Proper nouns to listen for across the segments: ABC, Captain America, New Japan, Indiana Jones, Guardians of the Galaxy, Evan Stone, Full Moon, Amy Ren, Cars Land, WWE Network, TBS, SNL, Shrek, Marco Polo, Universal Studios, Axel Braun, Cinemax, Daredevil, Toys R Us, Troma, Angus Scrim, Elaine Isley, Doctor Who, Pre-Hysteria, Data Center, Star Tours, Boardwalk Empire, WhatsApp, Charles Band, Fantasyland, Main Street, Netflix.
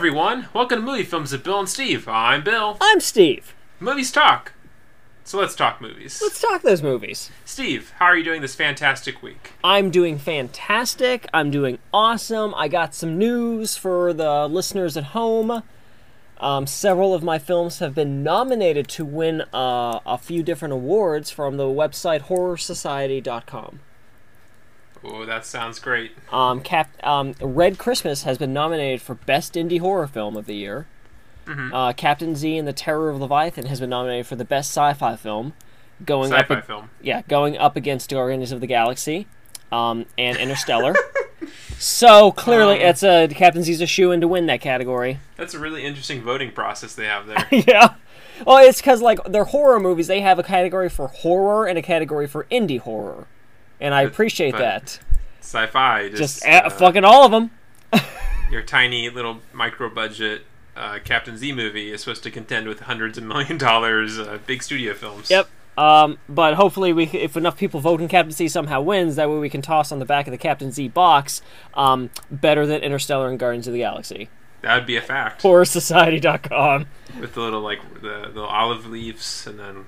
everyone. Welcome to Movie Films with Bill and Steve. I'm Bill. I'm Steve. Movies talk. So let's talk movies. Let's talk those movies. Steve, how are you doing this fantastic week? I'm doing fantastic. I'm doing awesome. I got some news for the listeners at home. Several of my films have been nominated to win a few different awards from the website HorrorSociety.com. Oh, that sounds great. Red Christmas has been nominated for Best Indie Horror Film of the Year. Mm-hmm. Captain Z and the Terror of Leviathan has been nominated for the Best Sci-Fi Film. Going up against Guardians of the Galaxy and Interstellar. So clearly, Captain Z's a shoo-in to win that category. That's a really interesting voting process they have there. Yeah. Well, it's because like their horror movies, they have a category for horror and a category for indie horror. And I appreciate that. Sci-fi. Just fucking all of them. Your tiny little micro-budget Captain Z movie is supposed to contend with hundreds of $1,000,000 big studio films. Yep. But hopefully, if enough people vote and Captain Z somehow wins, that way we can toss on the back of the Captain Z box, better than Interstellar and Guardians of the Galaxy. That would be a fact. HorrorSociety.com. With the little, like, the olive leaves and then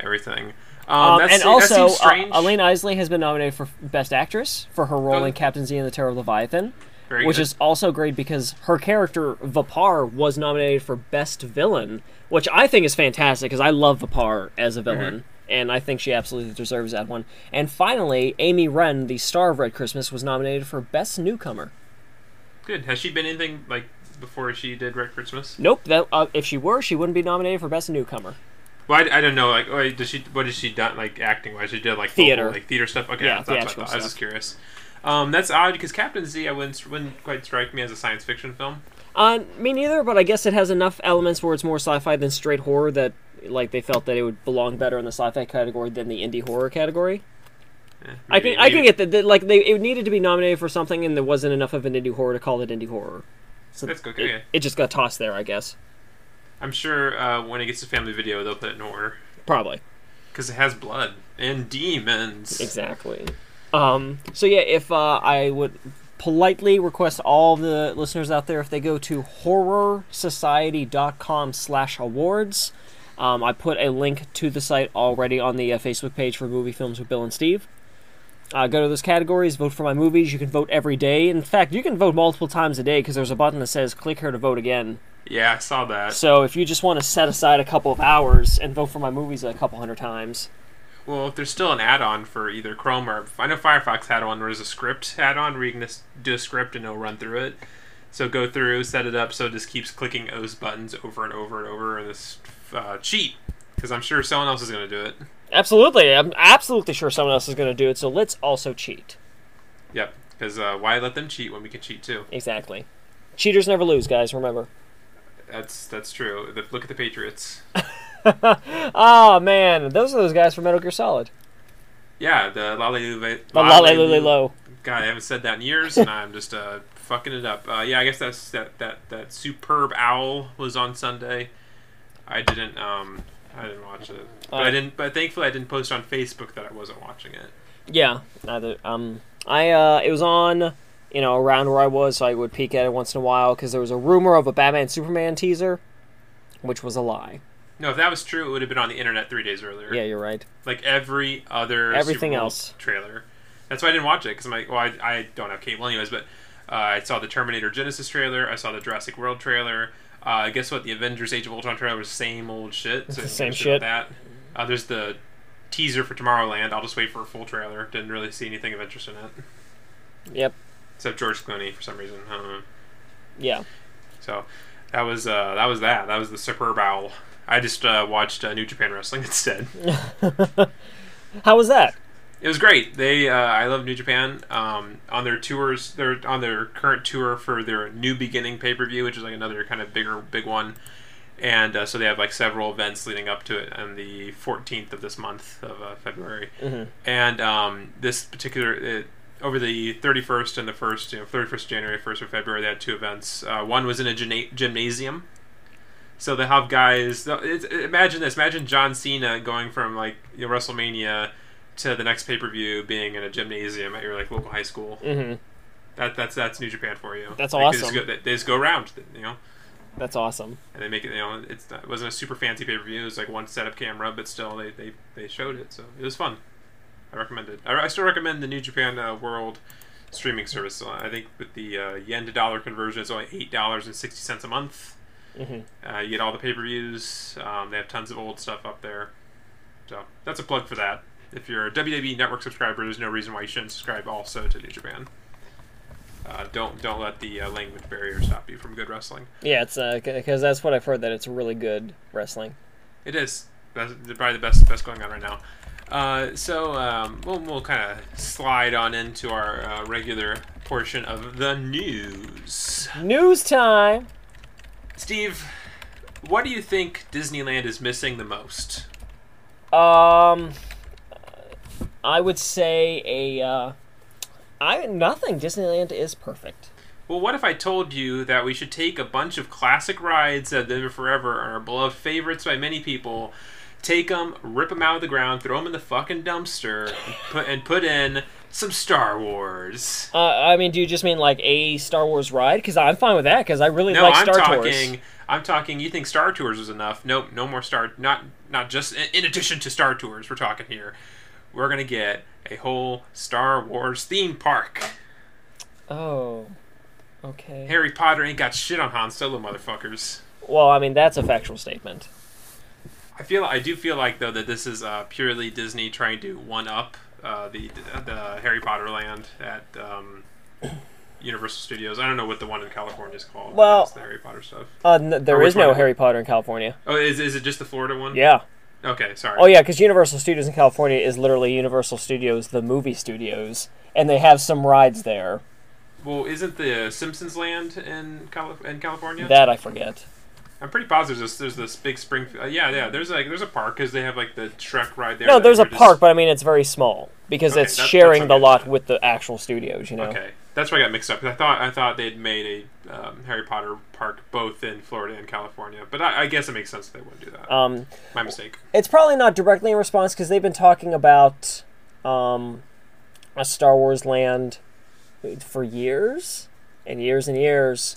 everything. Elaine Isley has been nominated for Best Actress for her role in Captain Z and the Terror of Leviathan, which is also great because her character, Vipar, was nominated for Best Villain, which I think is fantastic because I love Vipar as a villain, and I think she absolutely deserves that one. And finally, Amy Ren, the star of Red Christmas, was nominated for Best Newcomer. Good. Has she been anything like before she did Red Christmas? Nope. If she were, she wouldn't be nominated for Best Newcomer. Well, I don't know. Like, what has she done? Like acting wise, she did like theater, vocal, like theater stuff. Okay, yeah, that's what I thought. I was just curious. That's odd because Captain Z, I wouldn't quite strike me as a science fiction film. Me neither. But I guess it has enough elements where it's more sci-fi than straight horror that like they felt that it would belong better in the sci-fi category than the indie horror category. Yeah, I can get that. Like it needed to be nominated for something, and there wasn't enough of an indie horror to call it indie horror. So that's good. Okay. It just got tossed there, I guess. I'm sure when it gets to Family Video, they'll put it in order. Probably. Because it has blood and demons. Exactly. So yeah, if I would politely request all the listeners out there, if they go to HorrorSociety.com/awards, I put a link to the site already on the Facebook page for Movie Films with Bill and Steve. Go to those categories, vote for my movies. You can vote every day. In fact, you can vote multiple times a day because there's a button that says, click here to vote again. Yeah, I saw that. So if you just want to set aside a couple of hours and vote for my movies a couple hundred times. Well, if there's still an add-on for either Chrome or... I know Firefox had one where there's a script add-on where you can just do a script and it'll run through it. So go through, set it up, so it just keeps clicking those buttons over and over and over in this cheat. Because I'm sure someone else is going to do it. Absolutely. I'm absolutely sure someone else is going to do it, so let's also cheat. Yep, because why let them cheat when we can cheat too? Exactly. Cheaters never lose, guys, remember. That's true. Look at the Patriots. Oh, man. Those are those guys from Metal Gear Solid. Yeah, the Lalelulelo. God, I haven't said that in years, and I'm just fucking it up. Yeah, I guess that's that Superb Owl was on Sunday. I didn't watch it. But thankfully, I didn't post on Facebook that I wasn't watching it. Yeah, neither. It was on... you know, around where I was, so I would peek at it once in a while, because there was a rumor of a Batman-Superman teaser, which was a lie. No, if that was true, it would have been on the internet 3 days earlier. Yeah, you're right. Like, every other everything else trailer. That's why I didn't watch it, because I'm like, well, I don't have cable anyways, but I saw the Terminator Genesis trailer, I saw the Jurassic World trailer, guess what, the Avengers Age of Ultron trailer was the same old shit. It's so the same shit. That. There's the teaser for Tomorrowland, I'll just wait for a full trailer, didn't really see anything of interest in it. Yep. Except George Clooney for some reason. I don't know. Yeah. So that was that. That was the Superb Owl. I just watched New Japan Wrestling instead. How was that? It was great. They I love New Japan. On their tours, they're on their current tour for their New Beginning pay-per-view, which is like another kind of big one. And so they have like several events leading up to it on the 14th of this month of February. Mm-hmm. And this particular. Over the 31st and the 1st, 31st January, 1st of February, they had two events. One was in a gymnasium. So they have guys... imagine this. Imagine John Cena going from, like, WrestleMania to the next pay-per-view being in a gymnasium at your, like, local high school. Mm-hmm. That's New Japan for you. That's awesome. They just go around, you know. That's awesome. And they make it, you know, it wasn't a super fancy pay-per-view. It was like one setup camera, but still they showed it. So it was fun. I recommend it. I still recommend the New Japan World streaming service. So I think with the yen to dollar conversion, it's only $8.60 a month. Mm-hmm. You get all the pay-per-views. They have tons of old stuff up there. So that's a plug for that. If you're a WWE Network subscriber, there's no reason why you shouldn't subscribe also to New Japan. Don't let the language barrier stop you from good wrestling. Yeah, it's because that's what I've heard, that it's really good wrestling. It is. That's probably the best going on right now. We'll kind of slide on into our regular portion of the news. News time. Steve, what do you think Disneyland is missing the most? I would say nothing. Disneyland is perfect. Well, what if I told you that we should take a bunch of classic rides that have been forever and are beloved favorites by many people, take them, rip them out of the ground, throw them in the fucking dumpster, and put in some Star Wars? I mean, do you just mean like a Star Wars ride? Because I'm fine with that, because I really like Star Tours. I'm talking, you think Star Tours is enough. Nope, no more Star... Not just... In addition to Star Tours, we're talking here. We're going to get a whole Star Wars theme park. Oh, okay. Harry Potter ain't got shit on Han Solo, motherfuckers. Well, I mean, that's a factual statement. I do feel like, though, that this is purely Disney trying to one-up the Harry Potter land at Universal Studios. I don't know what the one in California is called. Well, the Harry Potter stuff. There is no Harry Potter in California. Oh, is it just the Florida one? Yeah. Okay, sorry. Oh, yeah, because Universal Studios in California is literally Universal Studios, the movie studios, and they have some rides there. Well, isn't the Simpsons land in California? That I forget. I'm pretty positive there's this big Springfield. Yeah. There's a park because they have like the Shrek ride there. No, there's a park, but I mean it's very small because it's sharing the lot with the actual studios. You know. Okay, that's why I got mixed up. I thought they'd made a Harry Potter park both in Florida and California, but I guess it makes sense that they wouldn't do that. My mistake. It's probably not directly in response because they've been talking about a Star Wars land for years and years and years,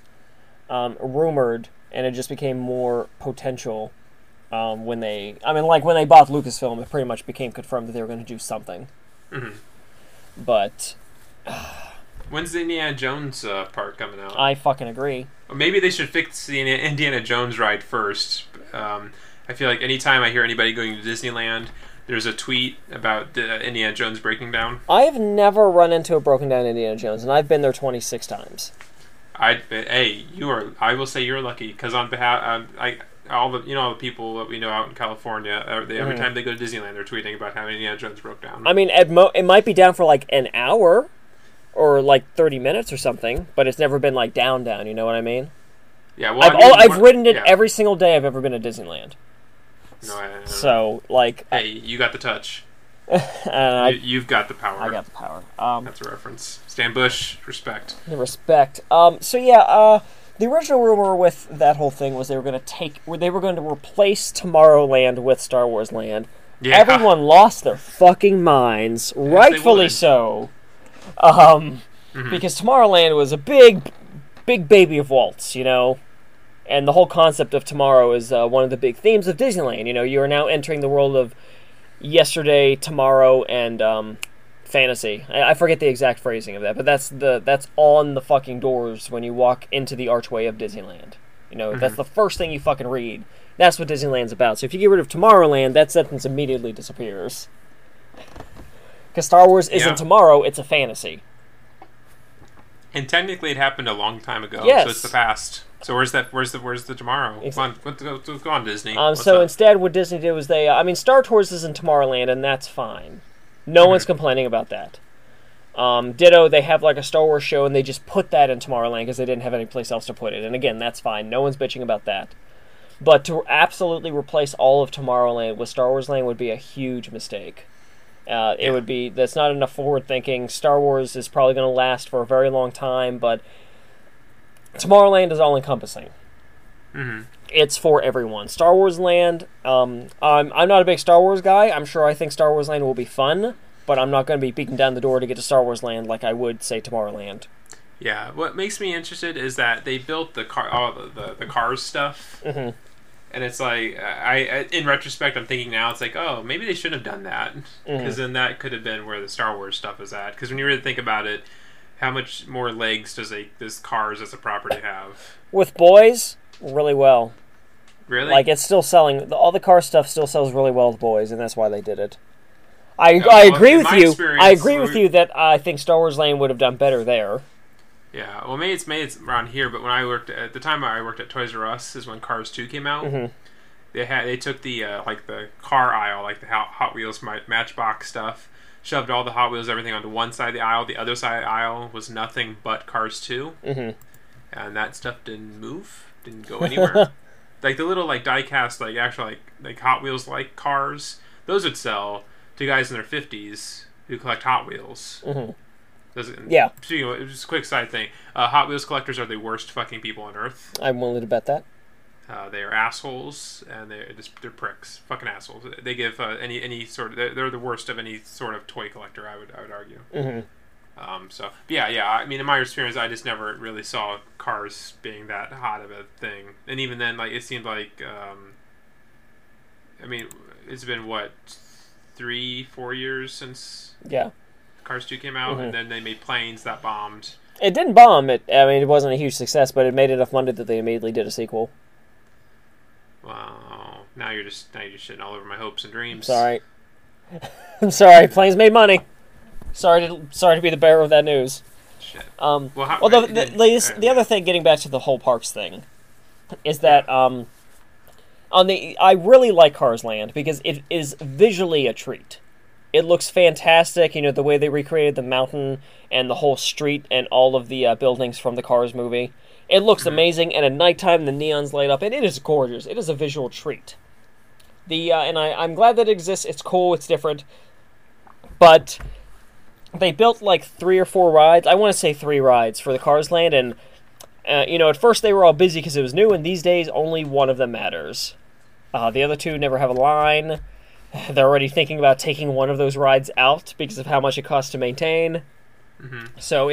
rumored. And it just became more potential when they bought Lucasfilm, it pretty much became confirmed that they were going to do something. Mm-hmm. But... when's the Indiana Jones part coming out? I fucking agree. Or maybe they should fix the Indiana Jones ride first. I feel like anytime I hear anybody going to Disneyland, there's a tweet about Indiana Jones breaking down. I have never run into a broken down Indiana Jones, and I've been there 26 times. I will say you're lucky because on behalf all the people that we know out in California, every time they go to Disneyland, they're tweeting about how Indiana Jones broke down. I mean, it might be down for like an hour or like 30 minutes or something, but it's never been like down. You know what I mean? Yeah. Well, I've ridden it every single day I've ever been to Disneyland. No, I don't know. So like, hey, you got the touch. You've got the power. I got the power. That's a reference. Stan Bush, respect. Respect. The original rumor with that whole thing was they were going to replace Tomorrowland with Star Wars Land. Yeah. Everyone lost their fucking minds, yes, rightfully so, because Tomorrowland was a big, big baby of Walt's, you know. And the whole concept of tomorrow is one of the big themes of Disneyland. You know, you are now entering the world of yesterday, tomorrow, and fantasy. I forget the exact phrasing of that, but that's on the fucking doors when you walk into the archway of Disneyland. You know, that's the first thing you fucking read. That's what Disneyland's about. So if you get rid of Tomorrowland, that sentence immediately disappears. Because Star Wars isn't tomorrow, it's a fantasy. And technically it happened a long time ago, yes. So it's the past. So where's the tomorrow? Exactly. Go on, Disney. Instead, what Disney did was Star Tours is in Tomorrowland, and that's fine. No one's complaining about that. Ditto, they have like a Star Wars show, and they just put that in Tomorrowland because they didn't have any place else to put it. And again, that's fine. No one's bitching about that. But to absolutely replace all of Tomorrowland with Star Wars Land would be a huge mistake. It would be, that's not enough forward thinking. Star Wars is probably going to last for a very long time, but Tomorrowland is all-encompassing. Mm-hmm. It's for everyone. Star Wars Land, I'm not a big Star Wars guy. I'm sure I think Star Wars Land will be fun, but I'm not going to be beating down the door to get to Star Wars Land like I would, say, Tomorrowland. Yeah, what makes me interested is that they built the car, all the Cars stuff, mm-hmm. and it's like I in retrospect, I'm thinking now it's like, oh, maybe they shouldn't have done that, because mm-hmm. then that could have been where the Star Wars stuff is at. Because when you really think about it, how much more legs does this Cars as a property have? With boys, really well. Really, like it's still selling. All the Cars stuff still sells really well with boys, and that's why they did it. I agree with you. I agree with you that I think Star Wars Land would have done better there. Yeah, well, maybe it's around here, but when I worked at the time I worked at Toys R Us is when Cars 2 came out. Mm-hmm. They took the like the car aisle, like the Hot Wheels Matchbox stuff, shoved all the Hot Wheels everything onto one side of the aisle. The other side of the aisle was nothing but Cars 2, mm-hmm. and that stuff didn't move, didn't go anywhere. Like the little like diecast like actual like Hot Wheels like cars, those would sell to guys in their 50s who collect Hot Wheels. Mm-hmm. Yeah. So, you know, just a quick side thing. Hot Wheels collectors are the worst fucking people on earth. I'm willing to bet that. They are assholes, and they're pricks, fucking assholes. They give any sort of they're the worst of any sort of toy collector. I would argue. Mm-hmm. So yeah. I mean, in my experience, I just never really saw Cars being that hot of a thing, and even then, like it seemed like, I mean, it's been what 3-4 years since. Yeah. Cars 2 came out, mm-hmm. and then they made Planes that bombed. It didn't bomb. I mean, it wasn't a huge success, but it made enough money that they immediately did a sequel. Wow. Now you're just shitting all over my hopes and dreams. I'm sorry. Planes made money. Sorry to be the bearer of that news. Shit. The other thing, getting back to the whole parks thing, is that I really like Cars Land because it is visually a treat. It looks fantastic, you know, the way they recreated the mountain and the whole street and all of the buildings from the Cars movie. It looks amazing, and at nighttime the neons light up, and it is gorgeous. It is a visual treat. And I'm glad that it exists. It's cool. It's different. But they built like 3 or 4 rides. I want to say 3 rides for the Cars Land, and you know, at first they were all busy because it was new, and these days only one of them matters. The other 2 never have a line. They're already thinking about taking one of those rides out because of how much it costs to maintain. Mm-hmm. So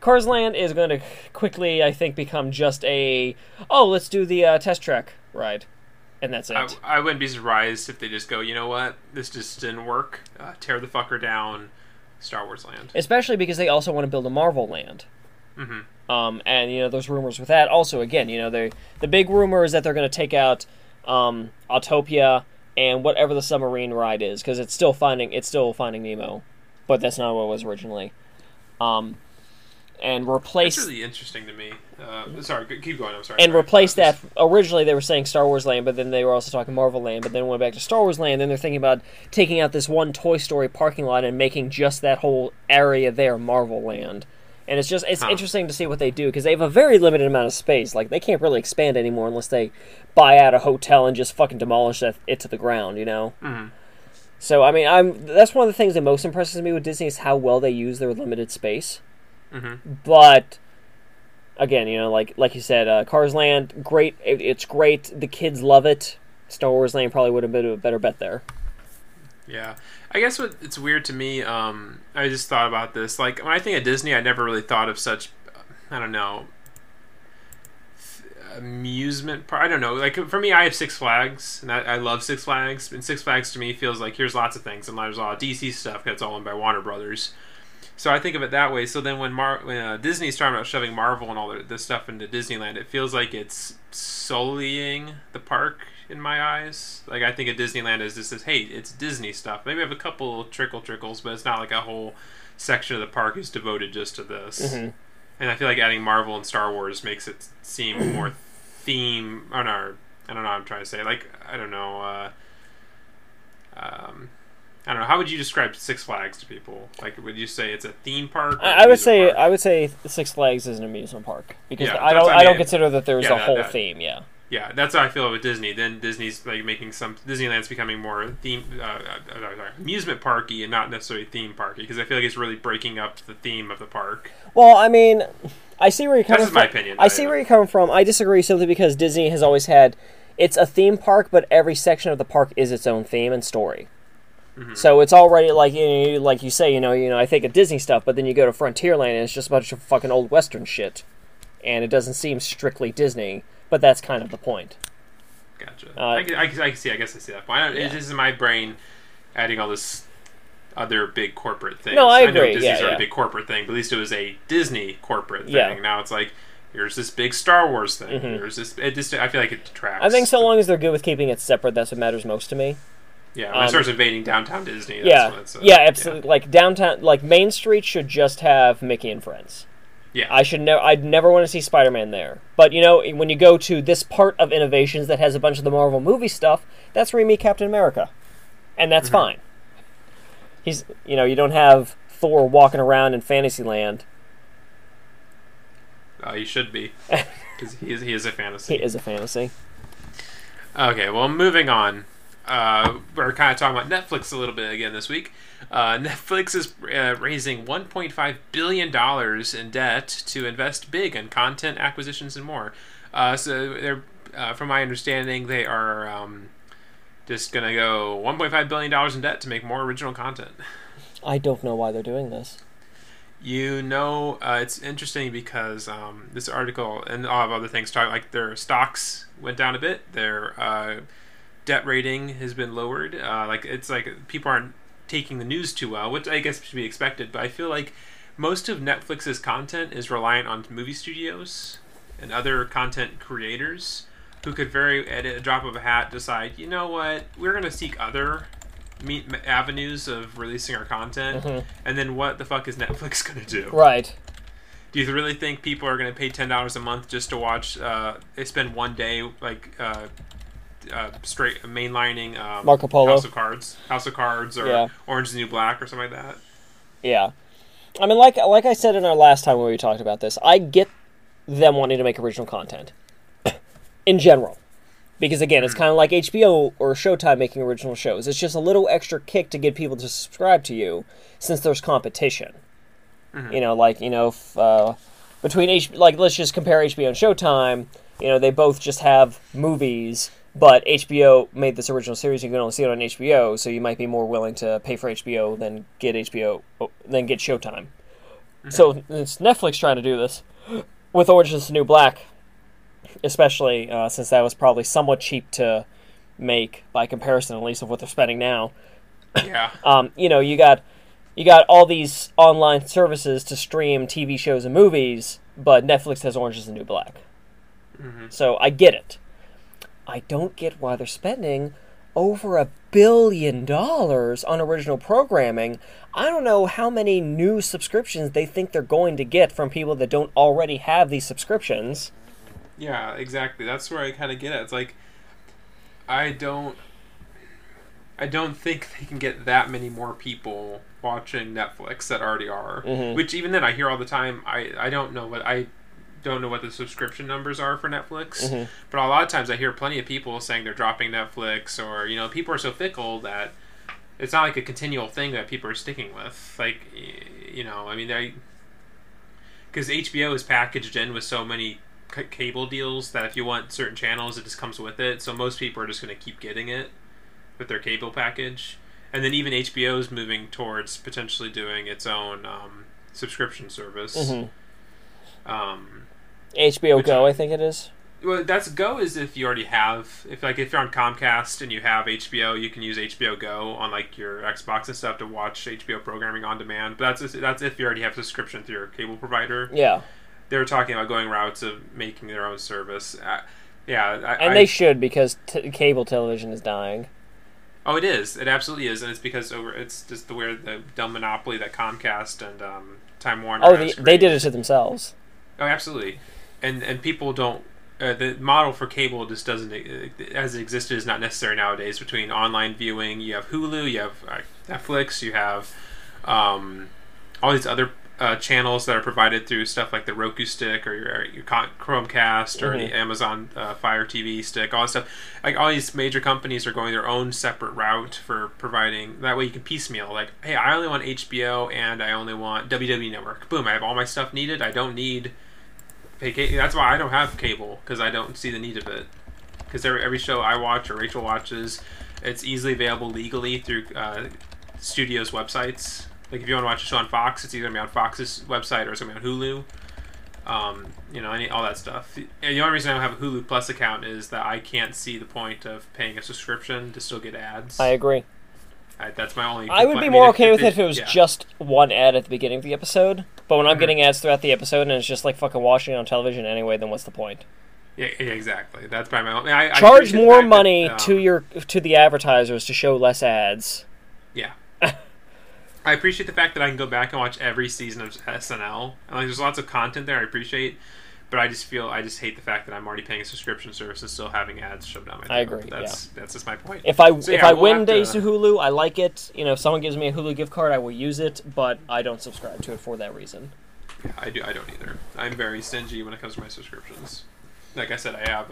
Cars Land is going to quickly, I think, become just let's do the test track ride, and that's it. I wouldn't be surprised if they just go, you know what, this just didn't work. Tear the fucker down, Star Wars Land. Especially because they also want to build a Marvel Land. Mm-hmm. And you know, there's rumors with that. Also, again, you know, the big rumor is that they're going to take out Autopia. And whatever the submarine ride is, because it's still finding Nemo, but that's not what it was originally. And replace. That's really interesting to me. Sorry, keep going. I'm sorry. And replace that. Originally, they were saying Star Wars Land, but then they were also talking Marvel Land, but then it went back to Star Wars Land. Then they're thinking about taking out this one Toy Story parking lot and making just that whole area there Marvel Land. And it's interesting to see what they do, because they have a very limited amount of space. Like, they can't really expand anymore unless they buy out a hotel and just fucking demolish it to the ground, you know? Mm-hmm. So, I mean, that's one of the things that most impresses me with Disney is how well they use their limited space. Mm-hmm. But, again, you know, like you said, Cars Land, great. It's great. The kids love it. Star Wars Land probably would have been a better bet there. Yeah. I guess it's weird to me, I just thought about this. Like, when I think of Disney, I never really thought of such, I don't know, amusement park. I don't know. Like, for me, I have Six Flags, and I love Six Flags. And Six Flags, to me, feels like here's lots of things, and there's a lot of DC stuff, because it's all owned by Warner Brothers. So I think of it that way. So then when Disney's talking about shoving Marvel and all this stuff into Disneyland, it feels like it's sullying the park. In my eyes, like I think of Disneyland as just this, hey, it's Disney stuff. Maybe I have a couple trickles, but it's not like a whole section of the park is devoted just to this. Mm-hmm. And I feel like adding Marvel and Star Wars makes it seem more theme. Or no, I don't know. I'm trying to say like I don't know. I don't know. How would you describe Six Flags to people? Like, would you say it's a theme park? I would say Six Flags is an amusement park because I don't consider that there's a whole theme. Yeah. Yeah, that's how I feel about Disney. Then Disney's like making Disneyland's becoming more amusement parky and not necessarily theme parky because I feel like it's really breaking up the theme of the park. Well, I mean, I see where you're coming from. That's my opinion. I see where you're coming from. I disagree simply because Disney has always had it's a theme park, but every section of the park is its own theme and story. Mm-hmm. So it's already like you say, I think of Disney stuff, but then you go to Frontierland and it's just a bunch of fucking old Western shit, and it doesn't seem strictly Disney, but that's kind of the point. Gotcha. I guess I see that point. Yeah. This is my brain adding all this other big corporate thing. No, I agree. I know Disney's a big corporate thing, but at least it was a Disney corporate thing. Yeah. Now it's like, here's this big Star Wars thing. Mm-hmm. Here's this. I feel like it detracts. I think so long as they're good with keeping it separate, that's what matters most to me. Yeah, when it starts invading downtown Disney, that's when it's... yeah, absolutely. Yeah. Like, downtown... like, Main Street should just have Mickey and Friends. Yeah. I'd never want to see Spider-Man there. But, when you go to this part of Innovations that has a bunch of the Marvel movie stuff, that's where you meet Captain America. And that's fine. He's... you don't have Thor walking around in Fantasyland. You should be. Because he is a fantasy. He is a fantasy. Okay, well, moving on. We're kind of talking about Netflix a little bit again this week. Netflix is raising $1.5 billion in debt to invest big in content acquisitions and more. So they're, from my understanding, they are just going to go $1.5 billion in debt to make more original content. I don't know why they're doing this. It's interesting because this article and all of other things talk like their stocks went down a bit. Their debt rating has been lowered. It's like people aren't taking the news too well, which I guess should be expected, but I feel like most of Netflix's content is reliant on movie studios and other content creators who could at a drop of a hat decide, you know what, we're going to seek other avenues of releasing our content, and then what the fuck is Netflix going to do? Right. Do you really think people are going to pay $10 a month just to watch, they spend one day, straight mainlining Marco Polo, House of Cards, or Orange is the New Black, or something like that. Yeah, I mean, like I said in our last time when we talked about this, I get them wanting to make original content in general, because again, it's kind of like HBO or Showtime making original shows. It's just a little extra kick to get people to subscribe to you, since there's competition. Between let's just compare HBO and Showtime. They both just have movies. But HBO made this original series. You can only see it on HBO, so you might be more willing to pay for HBO than get Showtime. So it's Netflix trying to do this with Orange is the New Black, especially since that was probably somewhat cheap to make by comparison, at least of what they're spending now. Yeah. You got all these online services to stream TV shows and movies, but Netflix has Orange is the New Black. So I get it. I don't get why they're spending over $1 billion on original programming. I don't know how many new subscriptions they think they're going to get from people that don't already have these subscriptions. Yeah, exactly. That's where I kind of get it. It's like, I don't think they can get that many more people watching Netflix that already are. Which even then I hear all the time, I don't know what the subscription numbers are for Netflix, but a lot of times I hear plenty of people saying they're dropping Netflix, or people are so fickle that it's not like a continual thing that people are sticking with. Like, I mean, because HBO is packaged in with so many cable deals that if you want certain channels, it just comes with it. So most people are just going to keep getting it with their cable package, and then even HBO is moving towards potentially doing its own subscription service. HBO Go, I think it is. Well, that's Go is if you already have... If you're on Comcast and you have HBO, you can use HBO Go on, your Xbox and stuff to watch HBO programming on demand. But that's if you already have subscription through your cable provider. Yeah. They were talking about going routes of making their own service. They should, because cable television is dying. Oh, it is. It absolutely is. And it's because it's just the dumb monopoly that Comcast and Time Warner... Oh, they did it to themselves. Oh, absolutely, and people don't. The model for cable just doesn't, as it existed, is not necessary nowadays. Between online viewing, you have Hulu, you have Netflix, you have all these other channels that are provided through stuff like the Roku stick or your Chromecast or the Amazon Fire TV stick. All that stuff. Like, all these major companies are going their own separate route for providing. That way, you can piecemeal. Like, hey, I only want HBO and I only want WWE Network. Boom! I have all my stuff needed. I don't need. That's why I don't have cable, because I don't see the need of it. because every show I watch or Rachel watches, it's easily available legally through studios' websites. Like, if you want to watch a show on Fox, it's either going to be on Fox's website or it's going to be on Hulu. You know, all that stuff. And the only reason I don't have a Hulu Plus account is that I can't see the point of paying a subscription to still get ads. I agree. That's my only... I would be more okay with it if it was just one ad at the beginning of the episode. But when I'm getting ads throughout the episode and it's just like fucking watching it on television anyway, then what's the point? Yeah, exactly. That's probably my only... Charge more money to the advertisers to show less ads. Yeah. I appreciate the fact that I can go back and watch every season of SNL. And, like, there's lots of content there I appreciate, but I just hate the fact that I'm already paying a subscription service and still having ads shoved down my throat. I agree. That's just my point. If I win days to Hulu, I like it. You know, if someone gives me a Hulu gift card, I will use it, but I don't subscribe to it for that reason. Yeah, I don't either. I'm very stingy when it comes to my subscriptions. Like I said, I have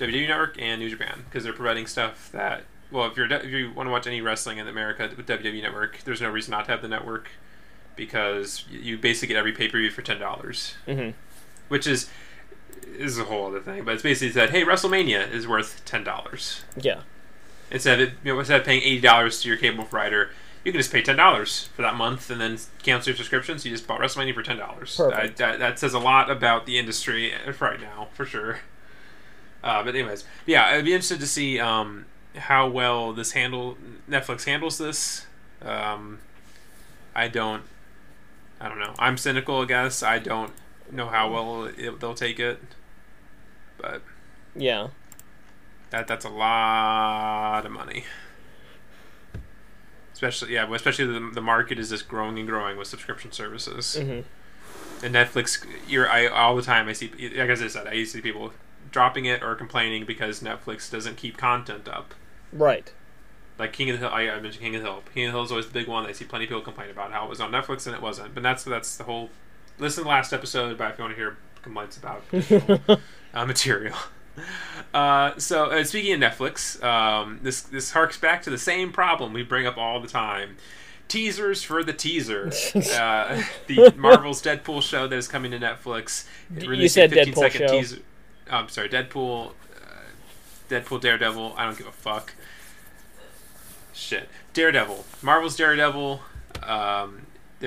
WWE Network and New Japan because they're providing stuff that... Well, if you want to watch any wrestling in America with WWE Network, there's no reason not to have the network because you basically get every pay-per-view for $10, which is a whole other thing. But it's basically said, hey, WrestleMania is worth $10. Yeah. Instead of paying $80 to your cable provider, you can just pay $10 for that month and then cancel your subscriptions. You just bought WrestleMania for $10. That says a lot about the industry right now, for sure. But anyways, yeah, I'd be interested to see... how well this Netflix handles this. I don't know. I'm cynical, I guess. I don't know how well they'll take it. But yeah, that's a lot of money. Especially the market is just growing and growing with subscription services. And Netflix, all the time I see, like I said, I used to see people dropping it or complaining because Netflix doesn't keep content up. Right. Like King of the Hill, I mentioned King of the Hill. King of the Hill is always the big one. I see plenty of people complain about how it was on Netflix and it wasn't. But that's the whole... Listen to the last episode if you want to hear complaints about material. So speaking of Netflix, this harks back to the same problem we bring up all the time. Teasers for the teaser. The Marvel's Deadpool show that is coming to Netflix. You said Deadpool show. Teaser. I'm sorry, Deadpool, Daredevil, I don't give a fuck. Shit. Daredevil. Marvel's Daredevil. They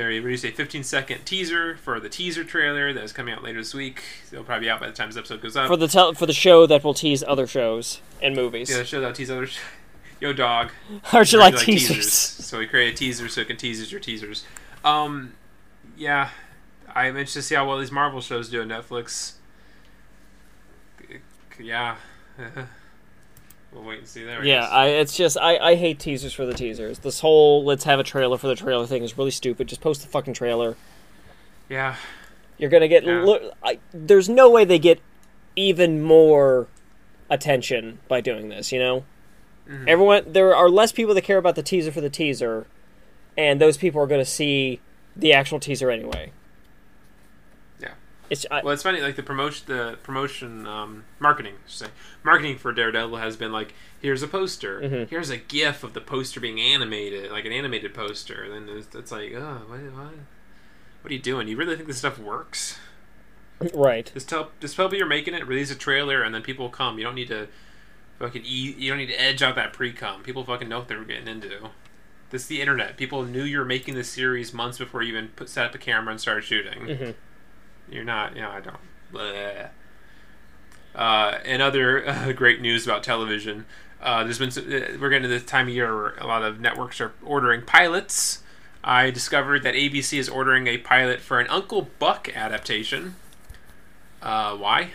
released a 15-second teaser for the teaser trailer that is coming out later this week. It'll probably be out by the time this episode goes up. For the show that will tease other shows and movies. Yeah, the show that will tease other shows. Yo, dog. How'd you like teasers? So we create a teaser so it can tease your teasers. Yeah. I'm interested to see how well these Marvel shows do on Netflix. Yeah. We'll wait and see there. Yeah, I hate teasers for the teasers. This whole let's have a trailer for the trailer thing is really stupid. Just post the fucking trailer. Yeah. You're going to get... Yeah. There's no way they get even more attention by doing this, you know? Mm-hmm. There are less people that care about the teaser for the teaser, and those people are going to see the actual teaser anyway. It's funny, like the promotion, marketing for Daredevil has been like, here's a poster, here's a GIF of the poster being animated, like an animated poster. And then it's like, oh, what are you doing? You really think this stuff works? Right. Just tell people you're making it. Release a trailer, and then people will come. You don't need to fucking you don't need to edge out that pre-com. People fucking know what they're getting into. This is the internet. People knew you were making this series months before you even set up a camera and started shooting. You're not, I don't. Bleh. And other great news about television. There's been we're getting to the time of year where a lot of networks are ordering pilots. I discovered that ABC is ordering a pilot for an Uncle Buck adaptation. Why?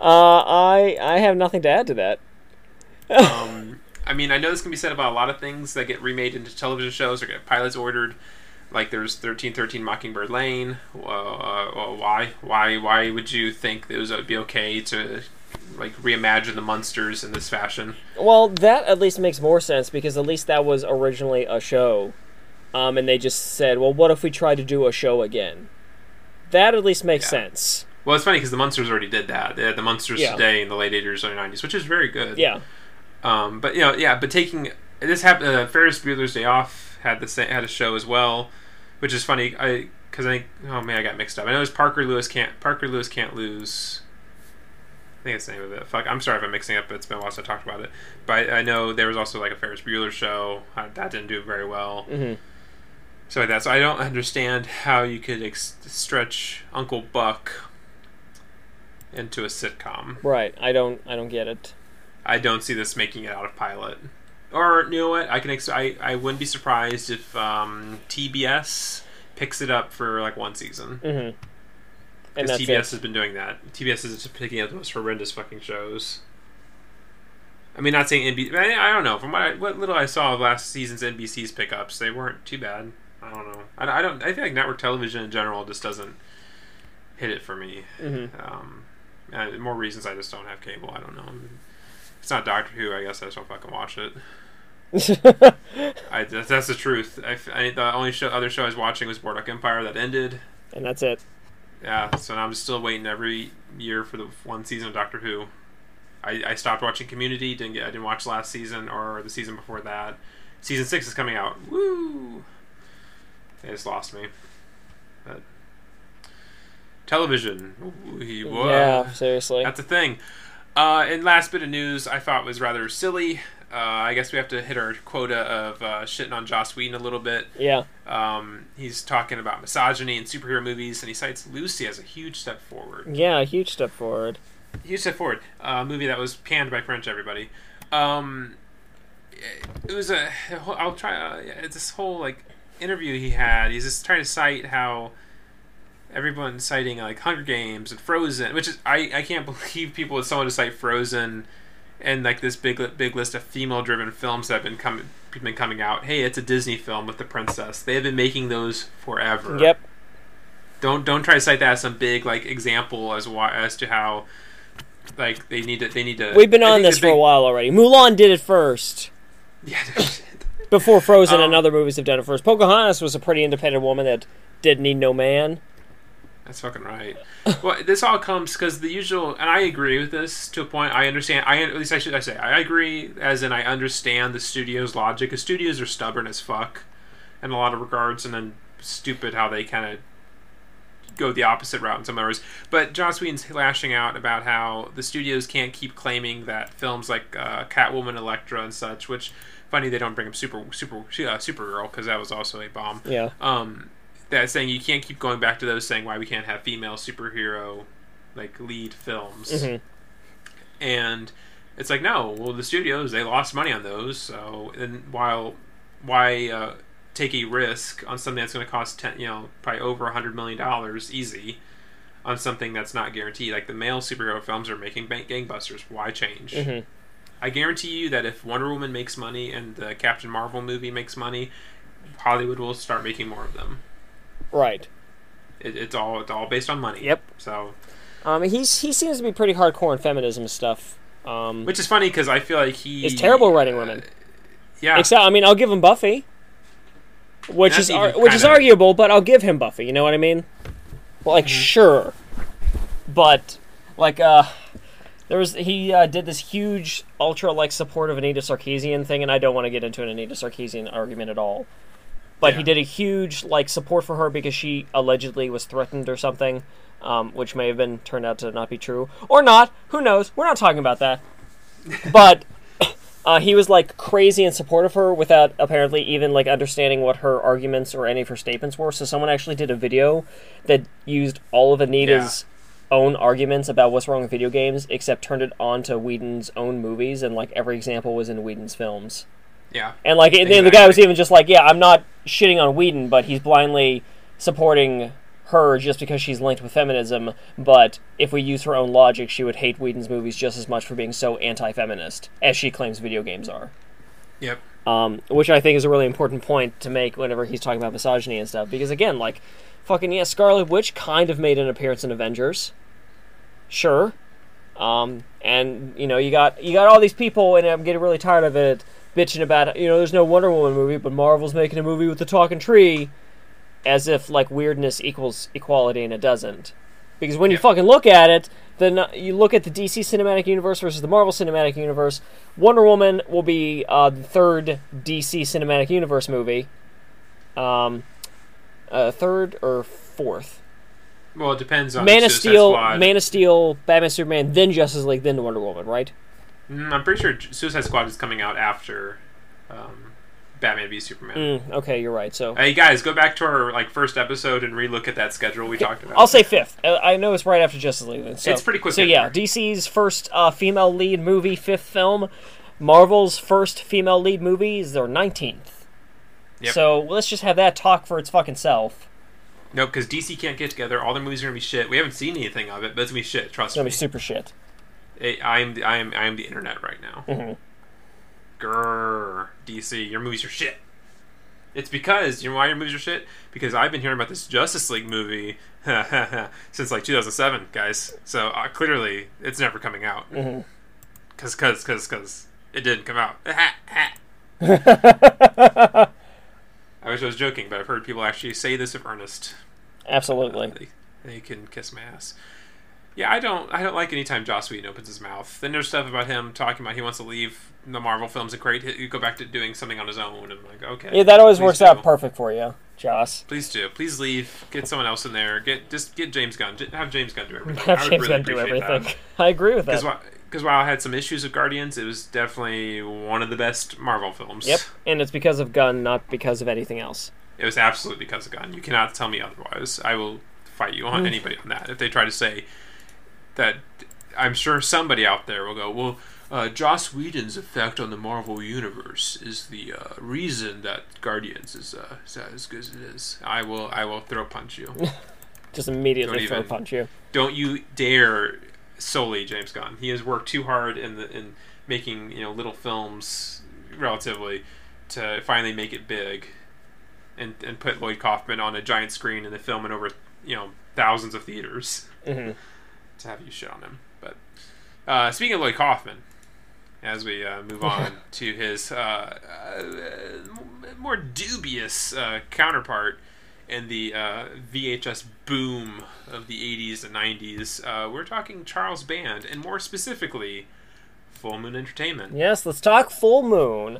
I have nothing to add to that. I mean, I know this can be said about a lot of things that get remade into television shows or get pilots ordered. Like there's 1313 Mockingbird Lane. Why would you think it would be okay to like reimagine the Munsters in this fashion? Well, that at least makes more sense because at least that was originally a show, and they just said, well, what if we try to do a show again? That at least makes sense. Well, it's funny because the Munsters already did that. They had the Munsters today in the late 80s, early 90s, which is very good. Yeah. But taking this happened. Ferris Bueller's Day Off had a show as well, which is funny. I because I think, oh man, I got mixed up. I know it's Parker Lewis can't lose. I think that's the name of it. Fuck, I'm sorry if I'm mixing up. It's been a while since I talked about it. But I know there was also like a Ferris Bueller show that didn't do very well. Mm-hmm. So like that. So I don't understand how you could stretch Uncle Buck into a sitcom. Right. I don't get it. I don't see this making it out of pilot. Or you know what? I wouldn't be surprised if TBS picks it up for like one season. Mm-hmm. Because TBS has been doing that. TBS is just picking up the most horrendous fucking shows. I mean, not saying NBC. I don't know. From what little I saw of last season's NBC's pickups, they weren't too bad. I don't know. I think like network television in general just doesn't hit it for me. Mm-hmm. More reasons I just don't have cable. I don't know. It's not Doctor Who. I guess I just don't fucking watch it. That's the truth. The only other show I was watching was Boardwalk Empire. That ended. And that's it. Yeah, so now I'm still waiting every year for the one season of Doctor Who. I stopped watching Community. I didn't watch last season or the season before that. Season 6 is coming out. Woo! It just lost me. But television. Whoa. Yeah, seriously. That's a thing. And last bit of news I thought was rather silly. I guess we have to hit our quota of shitting on Joss Whedon a little bit. Yeah. He's talking about misogyny in superhero movies, and he cites Lucy as a huge step forward. Yeah, a huge step forward. Huge step forward. A movie that was panned by French everybody. It was a whole, I'll try this whole like interview he had. He's just trying to cite how everyone's citing like Hunger Games and Frozen, which is I can't believe people would someone to cite Frozen. And like this big list of female-driven films that have been coming out. Hey, it's a Disney film with the princess. They have been making those forever. Yep. Don't try to cite that as some big like example as to how like they need to. We've been on this for a while already. Mulan did it first. Yeah. Before Frozen and other movies have done it first. Pocahontas was a pretty independent woman that didn't need no man. That's fucking right. Well, this all comes because the usual, and I agree with this to a point. I understand. I agree, as in I understand the studio's logic. The studios are stubborn as fuck, in a lot of regards, and then stupid how they kind of go the opposite route in some areas. But Joss Whedon's lashing out about how the studios can't keep claiming that films like Catwoman, Elektra, and such. Which, funny, they don't bring up Supergirl because that was also a bomb. Yeah. That's saying you can't keep going back to those saying why we can't have female superhero like lead films. Mm-hmm. And it's like, no, well, the studios, they lost money on those, so and why take a risk on something that's going to cost probably over $100 million easy on something that's not guaranteed? Like the male superhero films are making gangbusters. Why change? Mm-hmm. I guarantee you that if Wonder Woman makes money and the Captain Marvel movie makes money, Hollywood will start making more of them. Right, it's all based on money. Yep. So, he seems to be pretty hardcore in feminism and stuff. Which is funny because I feel like he is terrible writing women. Yeah. Except, I mean, I'll give him Buffy, which is arguable, but I'll give him Buffy. You know what I mean? Well, like mm-hmm. Sure, but like he did this huge ultra like support of Anita Sarkeesian thing, and I don't want to get into an Anita Sarkeesian argument at all. But yeah. He did a huge like support for her because she allegedly was threatened or something, which may have been turned out to not be true or not. Who knows? We're not talking about that. But he was like crazy in support of her without apparently even like understanding what her arguments or any of her statements were. So someone actually did a video that used all of Anita's own arguments about what's wrong with video games, except turned it on to Whedon's own movies, and like every example was in Whedon's films. Yeah, and like exactly. And the guy was even just like, yeah, I'm not shitting on Whedon, but he's blindly supporting her just because she's linked with feminism. But if we use her own logic, she would hate Whedon's movies just as much for being so anti-feminist as she claims video games are. Yep. Which I think is a really important point to make whenever he's talking about misogyny and stuff, because again, like, fucking yeah, Scarlet Witch kind of made an appearance in Avengers. Sure. And you know, you got all these people, and I'm getting really tired of it. Bitching about, there's no Wonder Woman movie, but Marvel's making a movie with the talking tree, as if like weirdness equals equality, and it doesn't. Because when you fucking look at it, then you look at the DC Cinematic Universe versus the Marvel Cinematic Universe. Wonder Woman will be the third DC Cinematic Universe movie, third or fourth. Well, it depends on Man of Steel, Batman, Superman, then Justice League, then Wonder Woman, right? I'm pretty sure Suicide Squad is coming out after Batman v Superman. Okay, you're right. So, hey guys, go back to our first episode and relook at that schedule we talked about. I'll say fifth. I know it's right after Justice League. So, it's pretty quick. So yeah, DC's first female lead movie, fifth film. Marvel's first female lead movie is their 19th. Yep. So let's just have that talk for its fucking self. No, because DC can't get together. All their movies are going to be shit. We haven't seen anything of it, but it's going to be shit. Trust me. It's going to be super shit. I am the internet right now. Mm-hmm. Grrr. DC, your movies are shit. It's because, you know why your movies are shit? Because I've been hearing about this Justice League movie since 2007, guys. So clearly, it's never coming out. Mm-hmm. Because it didn't come out. I wish I was joking, but I've heard people actually say this in earnest. Absolutely. They can kiss my ass. Yeah, I don't like any time Joss Whedon opens his mouth. Then there's stuff about him talking about he wants to leave the Marvel films and go back to doing something on his own. And I'm like, okay. Yeah, that always works out perfect for you, Joss. Please do. Please leave. Get someone else in there. Just get James Gunn. Have James Gunn do everything. Have James Gunn do everything. I agree with that. Because while I had some issues with Guardians, it was definitely one of the best Marvel films. Yep, and it's because of Gunn, not because of anything else. It was absolutely because of Gunn. You cannot tell me otherwise. I will fight you on anybody on that. If they try to say that, I'm sure somebody out there will go, well, Joss Whedon's effect on the Marvel Universe is the reason that Guardians is as good as it is. I will throw punch you. Just immediately throw punch you. Don't you dare... solely James Gunn. He has worked too hard in making little films relatively to finally make it big, and put Lloyd Kaufman on a giant screen in the film in over thousands of theaters to have you shit on him. But speaking of Lloyd Kaufman, as we move on to his more dubious counterpart. And the VHS boom of the 80s and 90s. We're talking Charles Band, and more specifically, Full Moon Entertainment. Yes, let's talk Full Moon.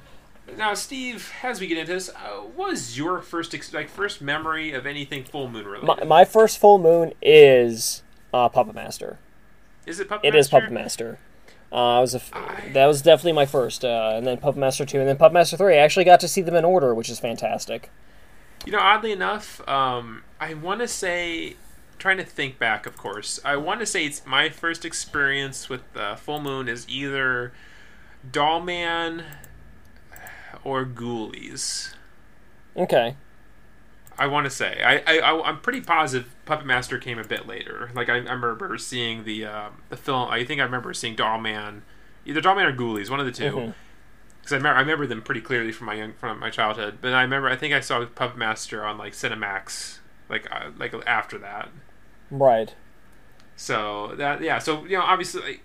Now, Steve, as we get into this, what was your first memory of anything Full Moon related? My first Full Moon is Puppet Master. Is it Puppet Master? It is Puppet Master. That was definitely my first, and then Puppet Master 2, and then Puppet Master 3. I actually got to see them in order, which is fantastic. Oddly enough, I want to say, trying to think back, of course, I want to say it's my first experience with Full Moon is either Dollman or Ghoulies. Okay. I want to say. I'm pretty positive Puppet Master came a bit later. Like, I remember seeing the film, I think I remember seeing Dollman, either Dollman or Ghoulies, one of the two. Mm-hmm. Because I remember them pretty clearly from my childhood, but I think I saw Puppet Master on Cinemax, like after that. Right. So that obviously,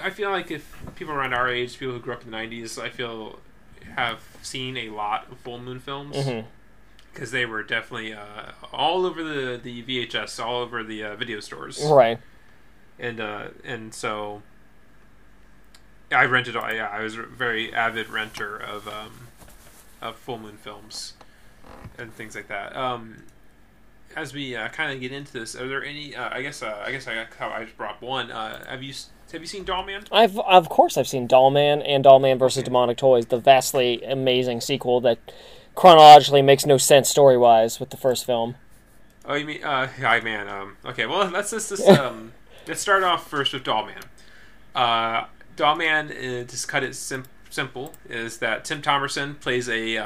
I feel like if people around our age, people who grew up in the '90s, I feel have seen a lot of Full Moon films because they were definitely all over the VHS, all over the video stores. Right. And so. I rented. I was a very avid renter of Full Moon films and things like that. As we kind of get into this, are there any? I guess I just brought up one. Have you seen Dollman? Of course I've seen Dollman and Dollman vs. Demonic Toys, the vastly amazing sequel that chronologically makes no sense story wise with the first film. Oh, you mean? Man. Okay. Well, let's start off first with Dollman. Dollman, to cut it simple, is that Tim Thomerson plays a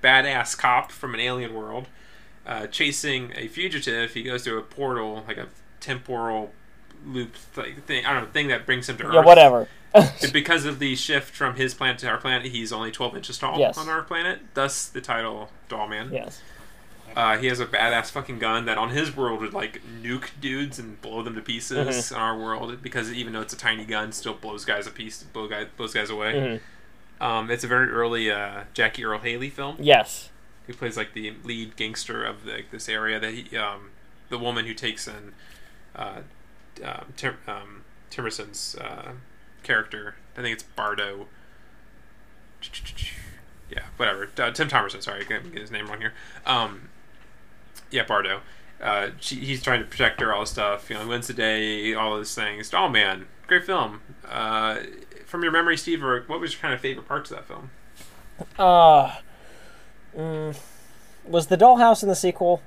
badass cop from an alien world chasing a fugitive. He goes through a portal, like a temporal loop thing. I don't know, thing that brings him to Earth. Yeah, whatever. Because of the shift from his planet to our planet, he's only 12 inches tall on our planet. Thus the title Dollman. Yes. He has a badass fucking gun that on his world would nuke dudes and blow them to pieces. In our world, because even though it's a tiny gun, still blows guys away. It's a very early Jackie Earl Haley film. Yes, he plays the lead gangster of this area that he, the woman who takes in Timerson's character. I think it's Bardo. Yeah, whatever. Tim Thomerson. Sorry, I can't get his name wrong here. Bardo. he's trying to protect her, all this stuff, you know, wins the day, all those things. Oh man, great film. From your memory, Steve, or what was your kind of favorite parts of that film? Was the dollhouse in the sequel?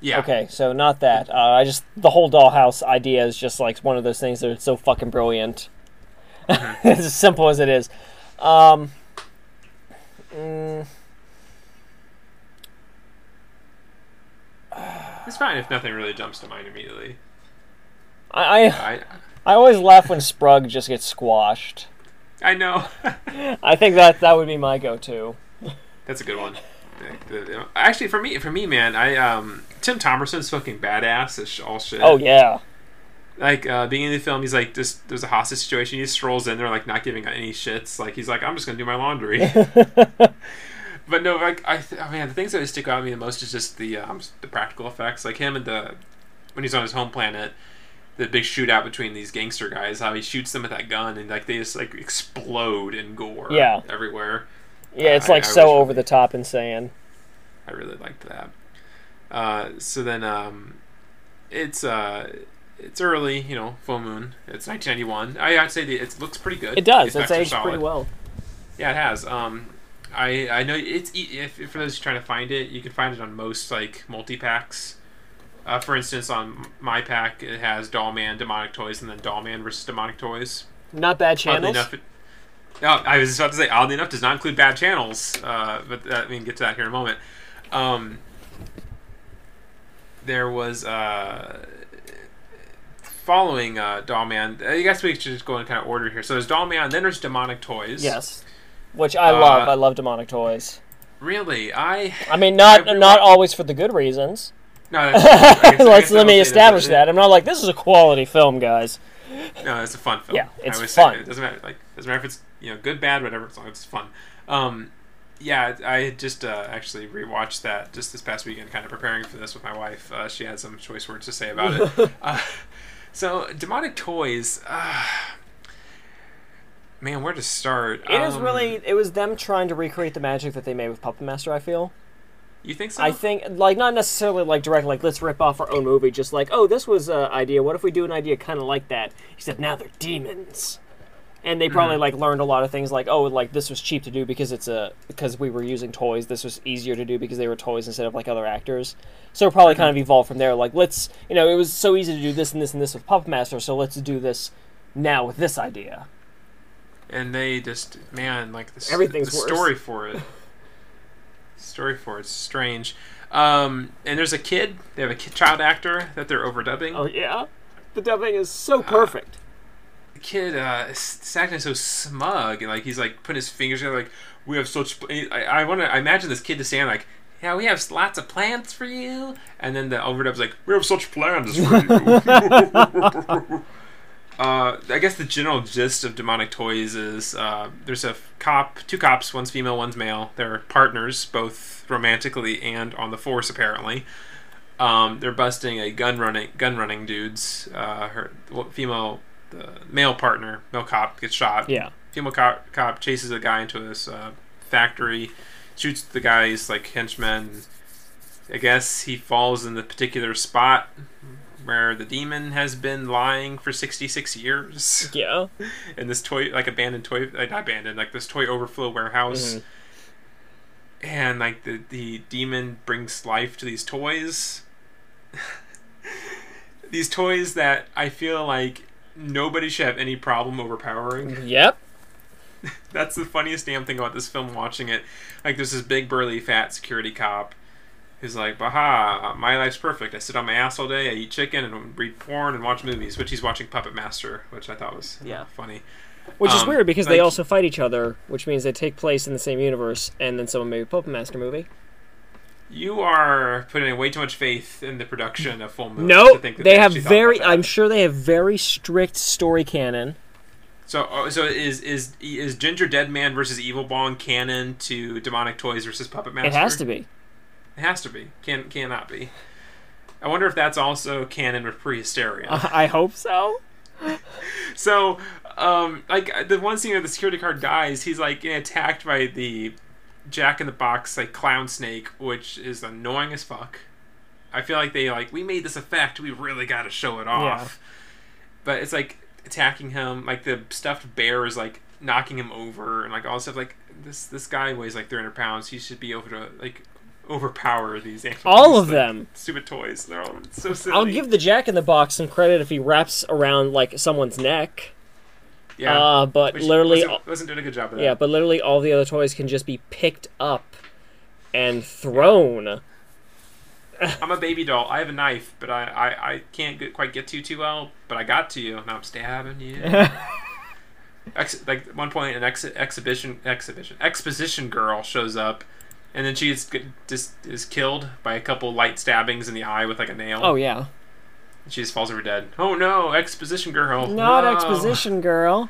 Yeah. Okay, so not that. I just, the whole dollhouse idea is just like one of those things that are so fucking brilliant. Mm-hmm. It's as simple as it is. It's fine if nothing really jumps to mind immediately. I always laugh when Sprug just gets squashed. I know. I think that would be my go-to. That's a good one. Actually, for me, man, I Tim Thomerson's fucking badass as all shit. Oh yeah. Like beginning of the film, he's like, there's a hostage situation. He strolls in there, like not giving any shits. Like he's like, I'm just gonna do my laundry. But no, like the things that stick out to me the most is just the practical effects. Like him and when he's on his home planet, the big shootout between these gangster guys. How he shoots them with that gun and like they just like explode in gore. Yeah. Everywhere. Yeah, it's like so over the top insane. I really liked that. So then, it's early, you know, full moon. It's 1991. I'd say it looks pretty good. It does. It's aged pretty well. Yeah, it has. I know it's if for those trying to find it, you can find it on most like multi packs. For instance, on my pack, it has Dollman, Demonic Toys, and then Dollman versus Demonic Toys. Not bad channels. I was about to say, oddly enough, does not include bad channels, but we can get to that here in a moment. There was, following Dollman, I guess we should just go in kind of order here. So there's Dollman, then there's Demonic Toys. Yes, which I love. I love Demonic Toys. Really? I mean, not always for the good reasons. No, that's let me establish that. I'm not like, this is a quality film, guys. No, it's a fun film. Yeah, it's fun. It doesn't matter, if it's, you know, good, bad, whatever. As long as it's fun. Yeah, I just actually rewatched that just this past weekend, kind of preparing for this with my wife. She had some choice words to say about it. So, Demonic Toys. Man, where to start? It was them trying to recreate the magic that they made with Puppet Master, I feel. You think so? I think, not necessarily, directly, let's rip off our own movie. Just this was an idea. What if we do an idea kind of like that? Except now they're demons. And they probably, learned a lot of things, this was cheap to do because we were using toys. This was easier to do because they were toys instead of, other actors. So it probably kind of evolved from there. Let's, it was so easy to do this and this and this with Puppet Master, so let's do this now with this idea. And they just, man, everything's worse. Story for it. Story for it's strange. And there's a kid. They have a child actor that they're overdubbing. Oh, yeah? The dubbing is so perfect. The kid is acting so smug. And, he's, putting his fingers together, we have such... I imagine this kid just saying, yeah, we have lots of plans for you. And then the overdub's we have such plans for you. I guess the general gist of Demonic Toys is there's a cop, two cops, one's female, one's male. They're partners, both romantically and on the force, apparently. They're busting a gun running dudes. The male cop gets shot. Yeah. Female cop chases a guy into this factory, shoots the guy's henchmen. I guess he falls in the particular spot where the demon has been lying for 66 years. Yeah. In this toy, abandoned toy, not abandoned, this toy overflow warehouse. Mm-hmm. And, the demon brings life to these toys. These toys that I feel nobody should have any problem overpowering. Yep. That's the funniest damn thing about this film, watching it. There's this big, burly, fat security cop. He's baha, my life's perfect. I sit on my ass all day, I eat chicken and read porn and watch movies, which he's watching Puppet Master, which I thought was funny. Which is weird because they also fight each other, which means they take place in the same universe, and then someone made a Puppet Master movie. You are putting way too much faith in the production of full movies. No, I'm sure they have very strict story canon. So is Ginger Dead Man versus Evil Bong canon to Demonic Toys versus Puppet Master? It has to be. It has to be. Cannot be. I wonder if that's also canon with pre-hysteria. I hope so. So, the one scene where the security guard dies, he's, attacked by the Jack-in-the-Box, clown snake, which is annoying as fuck. I feel like they we made this effect, we really got to show it off. Yeah. But it's attacking him, the stuffed bear is knocking him over, and all this stuff. This guy weighs 300 pounds. He should be able to overpower these animals. All of them. Stupid toys. They're all so silly. I'll give the Jack in the Box some credit if he wraps around someone's neck. Yeah. But which literally wasn't doing a good job of that. Yeah, but literally all the other toys can just be picked up and thrown. I'm a baby doll. I have a knife, but I can't quite get to you too well. But I got to you, and I'm stabbing you. At one point, an exposition girl shows up, and then she is killed by a couple light stabbings in the eye with a nail. Oh yeah, and she just falls over dead. Oh no, exposition girl! Not exposition girl.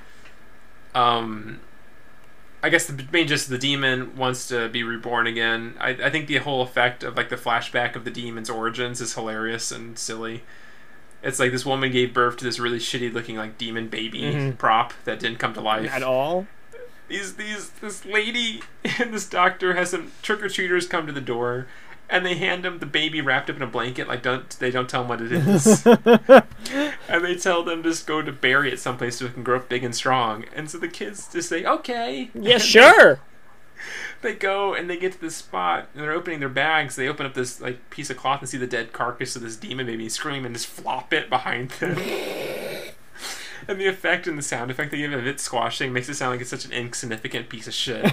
I guess the demon wants to be reborn again. I think the whole effect of the flashback of the demon's origins is hilarious and silly. It's this woman gave birth to this really shitty looking demon baby prop that didn't come to life at all. This lady and this doctor has some trick or treaters come to the door, and they hand him the baby wrapped up in a blanket. They don't tell him what it is, and they tell them just go to bury it someplace so it can grow up big and strong. And so the kids just say, "Okay, yeah, and sure." They go and they get to this spot and they're opening their bags. They open up this piece of cloth and see the dead carcass of this demon baby, scream and just flop it behind them. And the effect and the sound effect they give of it squashing makes it sound like it's such an insignificant piece of shit.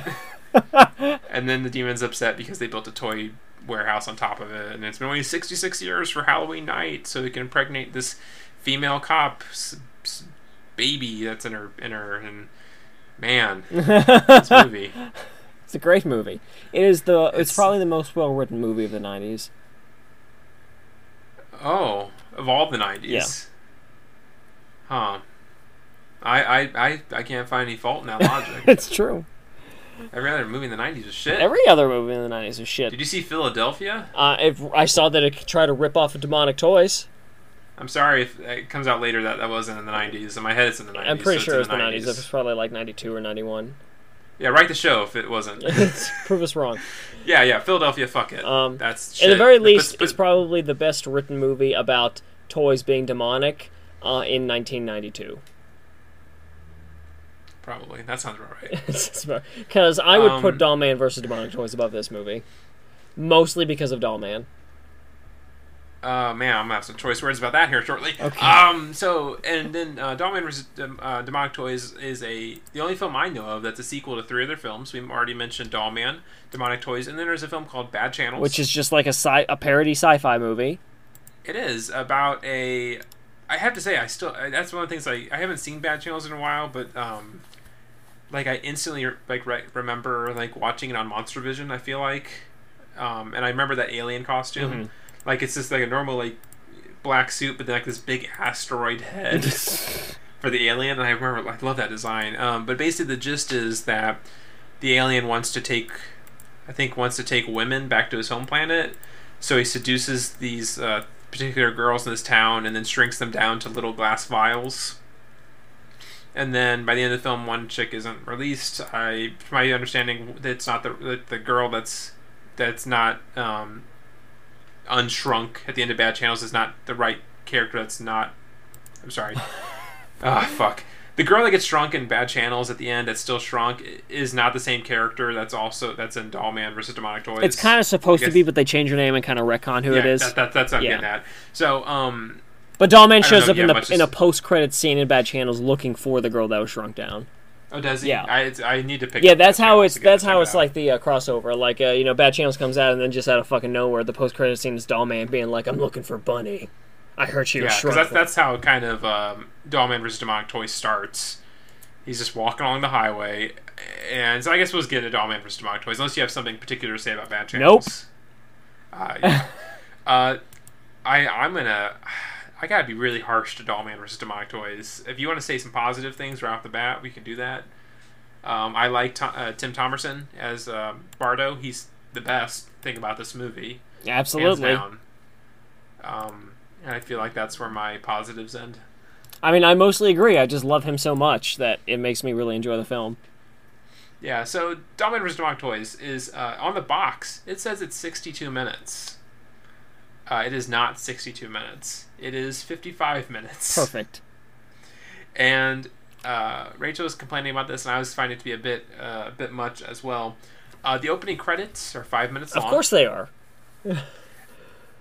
And then the demon's upset because they built a toy warehouse on top of it, and it's been only 66 years for Halloween night so they can impregnate this female cop's baby that's in her. And man, this movie. It's a great movie. It's probably the most well-written movie of the 90s. Oh, of all the 90s. Yeah. Huh. I can't find any fault in that logic. It's true. Every other movie in the 90s was shit. Every other movie in the 90s was shit. Did you see Philadelphia? I saw that it tried to rip off demonic toys. I'm sorry if it comes out later that wasn't in the 90s. In my head it's in the 90s. I'm pretty sure it was the 90s. It was probably 92 or 91. Yeah, write the show if it wasn't. Prove us wrong. Yeah, Philadelphia, fuck it. That's shit. At the very least, it's probably the best written movie about toys being demonic in 1992. Probably. That sounds about right. Because I would put Doll Man versus Demonic Toys above this movie. Mostly because of Doll Man. Man, I'm going to have some choice words about that here shortly. Okay. Doll Man vs. Demonic Toys is the only film I know of that's a sequel to three other films. We've already mentioned Doll Man, Demonic Toys, and then there's a film called Bad Channels. Which is just a parody sci-fi movie. It is, about a... I have to say, that's one of the things, I haven't seen Bad Channels in a while, but, I instantly, remember, watching it on Monster Vision, I feel like. And I remember that alien costume. Mm-hmm. It's just a normal black suit, but then this big asteroid head for the alien. And I remember I love that design. But basically, the gist is that the alien wants to take women back to his home planet. So he seduces these particular girls in this town, and then shrinks them down to little glass vials. And then by the end of the film, one chick isn't released. From my understanding, it's not the girl that's not. Unshrunk at the end of Bad Channels is not the right character. That's not. I'm sorry. Ah, fuck. The girl that gets shrunk in Bad Channels at the end, that's still shrunk, is not the same character. That's in Doll Man versus Demonic Toys. It's kind of supposed to be, but they change her name and kind of retcon who it is. That's what I'm getting at. So, but Doll Man shows up in a post-credit scene in Bad Channels looking for the girl that was shrunk down. Oh, does he? Yeah. I need to pick. Yeah, that's how it's like the crossover. Bad Channels comes out, and then just out of fucking nowhere, the post-credit scene is Doll Man being like, "I'm looking for Bunny. I heard you." Yeah, because that's how kind of Doll Man versus Demonic Toys starts. He's just walking along the highway, and so I guess we'll just get into Doll Man versus Demonic Toys, unless you have something particular to say about Bad Channels. Nope. Yeah. I gotta be really harsh to Doll Man vs. Demonic Toys. If you want to say some positive things right off the bat, we can do that. I like Tim Thomerson as Bardo. He's the best thing about this movie. Absolutely. Hands down. And I feel like that's where my positives end. I mean, I mostly agree. I just love him so much that it makes me really enjoy the film. Yeah, so Doll Man vs. Demonic Toys is, on the box, it says it's 62 minutes. It is not 62 minutes. It is 55 minutes. Perfect. And Rachel was complaining about this, and I was finding it to be a bit much as well. The opening credits are 5 minutes long. Of course they are.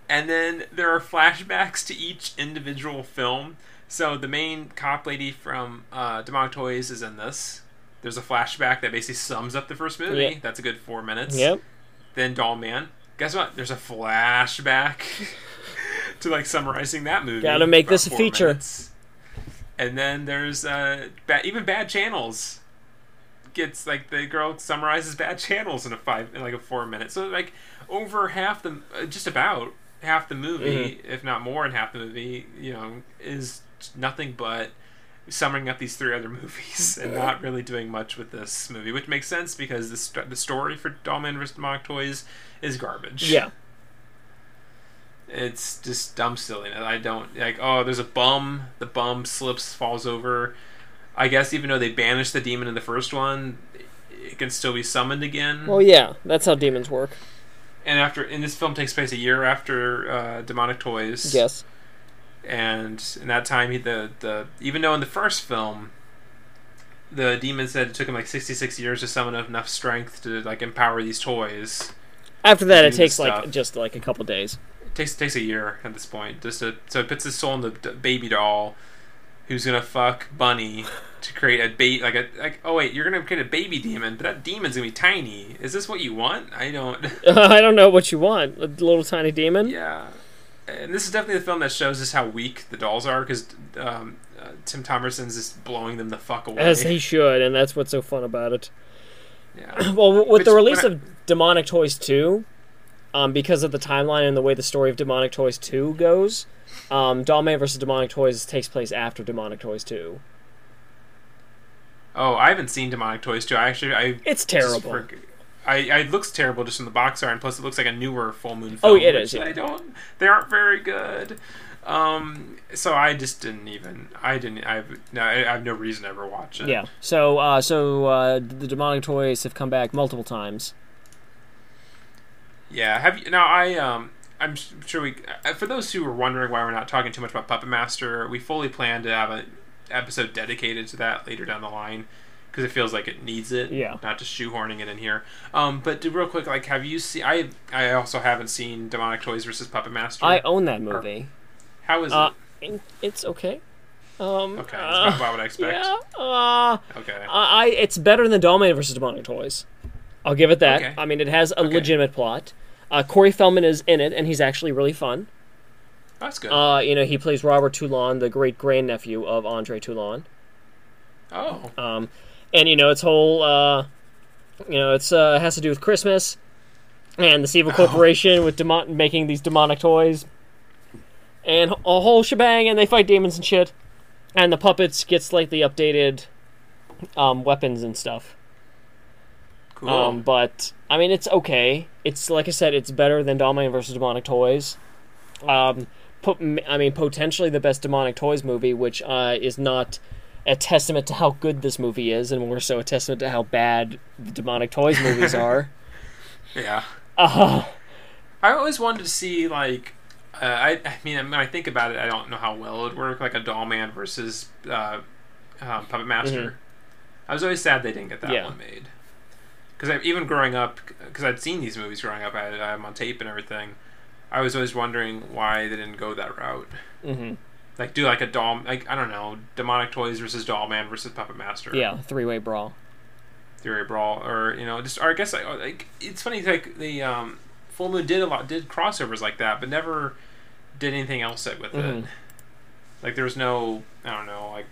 And then there are flashbacks to each individual film. So the main cop lady from Demonic Toys is in this. There's a flashback that basically sums up the first movie. Yep. That's a good 4 minutes. Yep. Then Doll Man. Guess what? There's a flashback to like summarizing that movie. Gotta make this a feature. Minutes. And then there's even Bad Channels. Gets like the girl summarizes Bad Channels in a 4 minute. So like over half the just about half the movie, mm-hmm. if not more than half the movie, you know, is nothing but summing up these three other movies and not really doing much with this movie, which makes sense because the story for Doll Man vs. Demonic Toys is garbage. Yeah. It's just dumb silliness. I don't like. Oh, there's a bum. The bum slips, falls over. I guess even though they banished the demon in the first one, it can still be summoned again. Well, yeah, that's how demons work. And this film takes place a year after Demonic Toys. Yes. And in that time, even though in the first film, the demon said it took him like 66 years to summon enough strength to like empower these toys. After that, it takes like just like a couple days. It takes a year at this point. So it puts his soul in the baby doll, who's gonna fuck Bunny to create a you're gonna create a baby demon, but that demon's gonna be tiny. Is this what you want? I don't know what you want. A little tiny demon. Yeah. And this is definitely the film that shows us how weak the dolls are, because Tim Thomerson's just blowing them the fuck away. As he should, and that's what's so fun about it. Yeah. Well, with the release of Demonic Toys 2, because of the timeline and the way the story of Demonic Toys 2 goes, Doll Man vs. Demonic Toys takes place after Demonic Toys 2. Oh, I haven't seen Demonic Toys 2. It's terrible. It looks terrible just in the box art, and plus it looks like a newer Full Moon film. Oh, it is. Yeah. They aren't very good. So I just didn't even. I have no reason to ever watch it. Yeah. So the Demonic Toys have come back multiple times. Yeah. Have you now? I'm sure we. For those who were wondering why we're not talking too much about Puppet Master, we fully plan to have an episode dedicated to that later down the line. Because it feels like it needs it, yeah. Not just shoehorning it in here. But real quick, like, have you seen? I also haven't seen Demonic Toys vs. Puppet Master. I own that movie. How is it? It's okay. Okay, it's not what I expect. Yeah. Okay. It's better than Doll Man vs. Demonic Toys. I'll give it that. Okay. I mean, it has a legitimate plot. Corey Feldman is in it, and he's actually really fun. That's good. He plays Robert Toulon, the great grandnephew of Andre Toulon. Oh. And it's whole, it's has to do with Christmas and this evil corporation with making these demonic toys and a whole shebang, and they fight demons and shit. And the puppets get slightly updated weapons and stuff. Cool. But I mean, it's okay. It's like I said, it's better than Doll Man vs. Demonic Toys. Potentially the best Demonic Toys movie, which is not a testament to how good this movie is, and more so a testament to how bad the Demonic Toys movies are. Yeah. I always wanted to see, like, when I think about it, I don't know how well it would work, like a Doll Man versus Puppet Master. Mm-hmm. I was always sad they didn't get that one made. Because even growing up, because I'd seen these movies growing up, I had them on tape and everything, I was always wondering why they didn't go that route. Mm-hmm. Like, do, like, a doll... Like, I don't know. Demonic Toys versus Doll Man versus Puppet Master. Yeah, three-way brawl. Or, just... Or I guess, like it's funny, like, the Full Moon did crossovers like that, but never did anything else with it. Like, there was no, I don't know, like,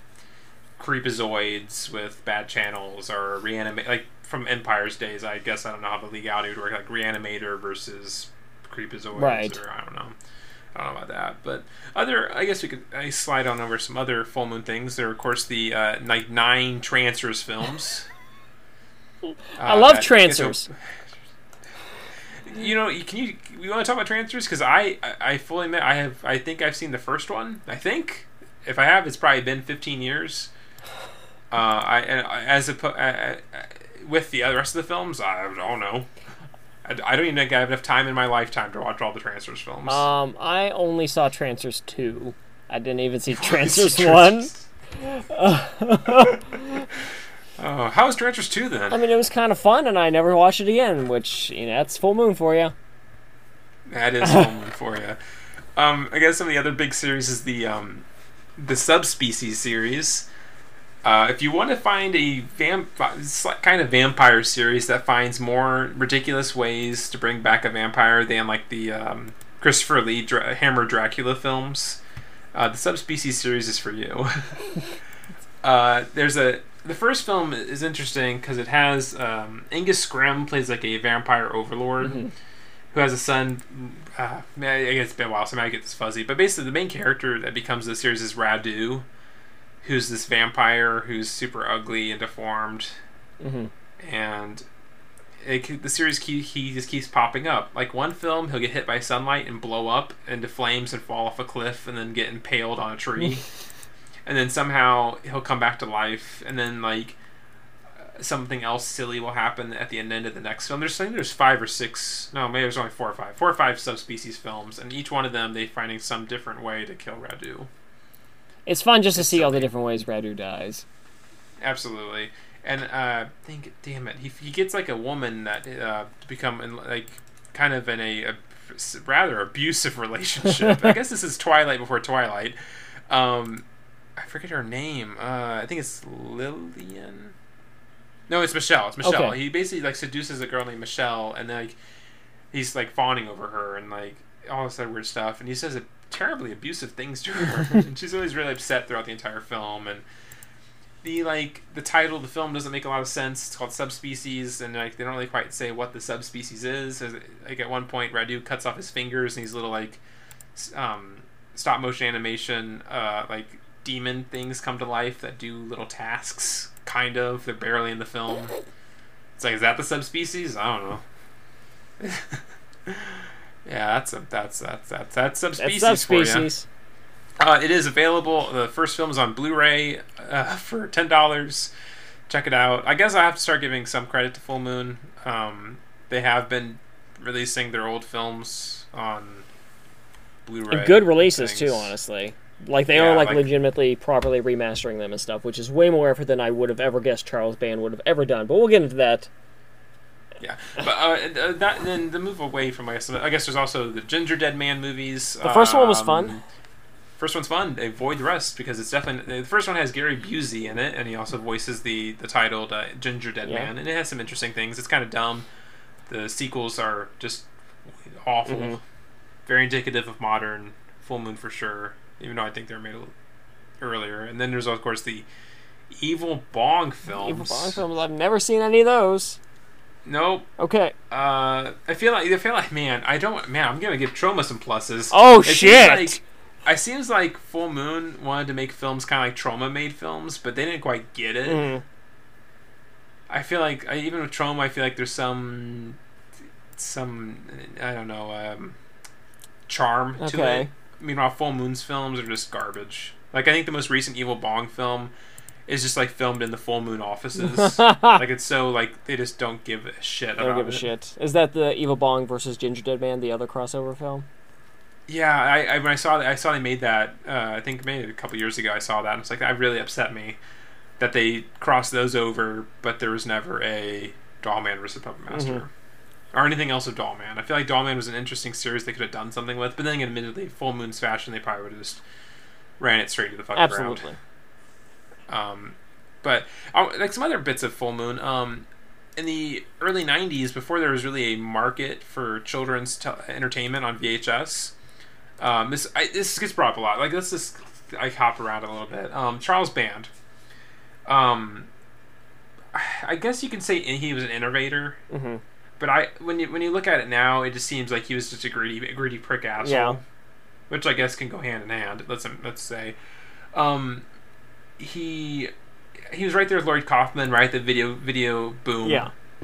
Creepazoids with Bad Channels or Reanimate... Like, from Empire's days, I guess, I don't know how the legality would work. Like, Reanimator versus Creepazoids. Right. Or, I don't know about that, but I guess we could slide on over some other Full Moon things. There are, of course, the nine Trancers films. I love Trancers. We want to talk about Trancers? Because I fully admit, I think I've seen the first one. I think if I have, it's probably been 15 years. With the rest of the films, I don't know. I don't even think I have enough time in my lifetime to watch all the Transfers films. I only saw Transfers 2. I didn't even see Transfers 1. How was Transfers 2 then? I mean, it was kind of fun, and I never watched it again, which, you know, that's full moon for you. That is full moon for you. I guess some of the other big series is the Subspecies series. If you want to find a kind of vampire series that finds more ridiculous ways to bring back a vampire than like the Christopher Lee Hammer Dracula films, the Subspecies series is for you. The first film is interesting because it has Angus Scrim plays like a vampire overlord who has a son. I guess it's been a while, so I get this fuzzy. But basically, the main character that becomes the series is Radu, who's this vampire who's super ugly and deformed, and the series he just keeps popping up. Like one film, he'll get hit by sunlight and blow up into flames and fall off a cliff and then get impaled on a tree, and then somehow he'll come back to life, and then like something else silly will happen at the end of the next film. There's 5 or 6, no, maybe there's only 4 or 5, 4 or 5 Subspecies films, and each one of them they finding some different way to kill Radu. It's fun just to see all the different ways Radu dies. Absolutely. And he gets like a woman that become in a rather abusive relationship. I guess this is Twilight before Twilight. I forget her name. I think it's Lillian. No, it's Michelle. It's Michelle. Okay. He basically like seduces a girl named Michelle, and like he's like fawning over her and like all this other weird stuff, and he says it terribly abusive things to her, and she's always really upset throughout the entire film. And the title of the film doesn't make a lot of sense. It's called Subspecies, and like they don't really quite say what the subspecies is. Like at one point, Radu cuts off his fingers, and these little like stop motion animation like demon things come to life that do little tasks. Kind of, they're barely in the film. It's like, is that the subspecies? I don't know. Yeah, that's Subspecies. That's Subspecies for you. It is available. The first film is on Blu-ray for $10. Check it out. I guess I have to start giving some credit to Full Moon. They have been releasing their old films on Blu-ray. And good releases too, honestly. Like they are like legitimately properly remastering them and stuff, which is way more effort than I would have ever guessed Charles Band would have ever done. But we'll get into that. Yeah, but then the move away from I guess there's also the Ginger Dead Man movies. The first one was fun. First one's fun. Avoid the rest because it's definitely the first one has Gary Busey in it, and he also voices the titled Ginger Dead Man, and it has some interesting things. It's kind of dumb. The sequels are just awful. Very indicative of modern Full Moon for sure. Even though I think they were made a little earlier. And then there's of course the Evil Bong films. Evil Bong films. I've never seen any of those. Nope. Okay. I feel like I'm gonna give Troma some pluses. Oh it seems like Full Moon wanted to make films kind of like Troma made films, but they didn't quite get it. I feel like even with Troma, I feel like there's some I don't know charm to it. Meanwhile, Full Moon's films are just garbage. Like I think the most recent Evil Bong film is just like filmed in the Full Moon offices. Like it's so like they just don't give a shit. They don't give a shit. Is that the Evil Bong versus Ginger Dead Man, the other crossover film? Yeah, I when I saw they made that. I think maybe a couple years ago I saw that, and it's like that really upset me that they crossed those over, but there was never a Dollman versus Puppet Master. Or anything else of Dollman. I feel like Dollman was an interesting series they could have done something with, but then admittedly, Full Moon's fashion, they probably would have just ran it straight to the fucking ground. But like some other bits of Full Moon, in the early 90s, before there was really a market for children's entertainment on VHS, this gets brought up a lot. Like let's just hop around a little bit. Charles Band. I guess you can say he was an innovator. But when you look at it now, it just seems like he was just a greedy prick asshole, which I guess can go hand in hand. Let's say, he was right there with Lloyd Kaufman, right? The video boom,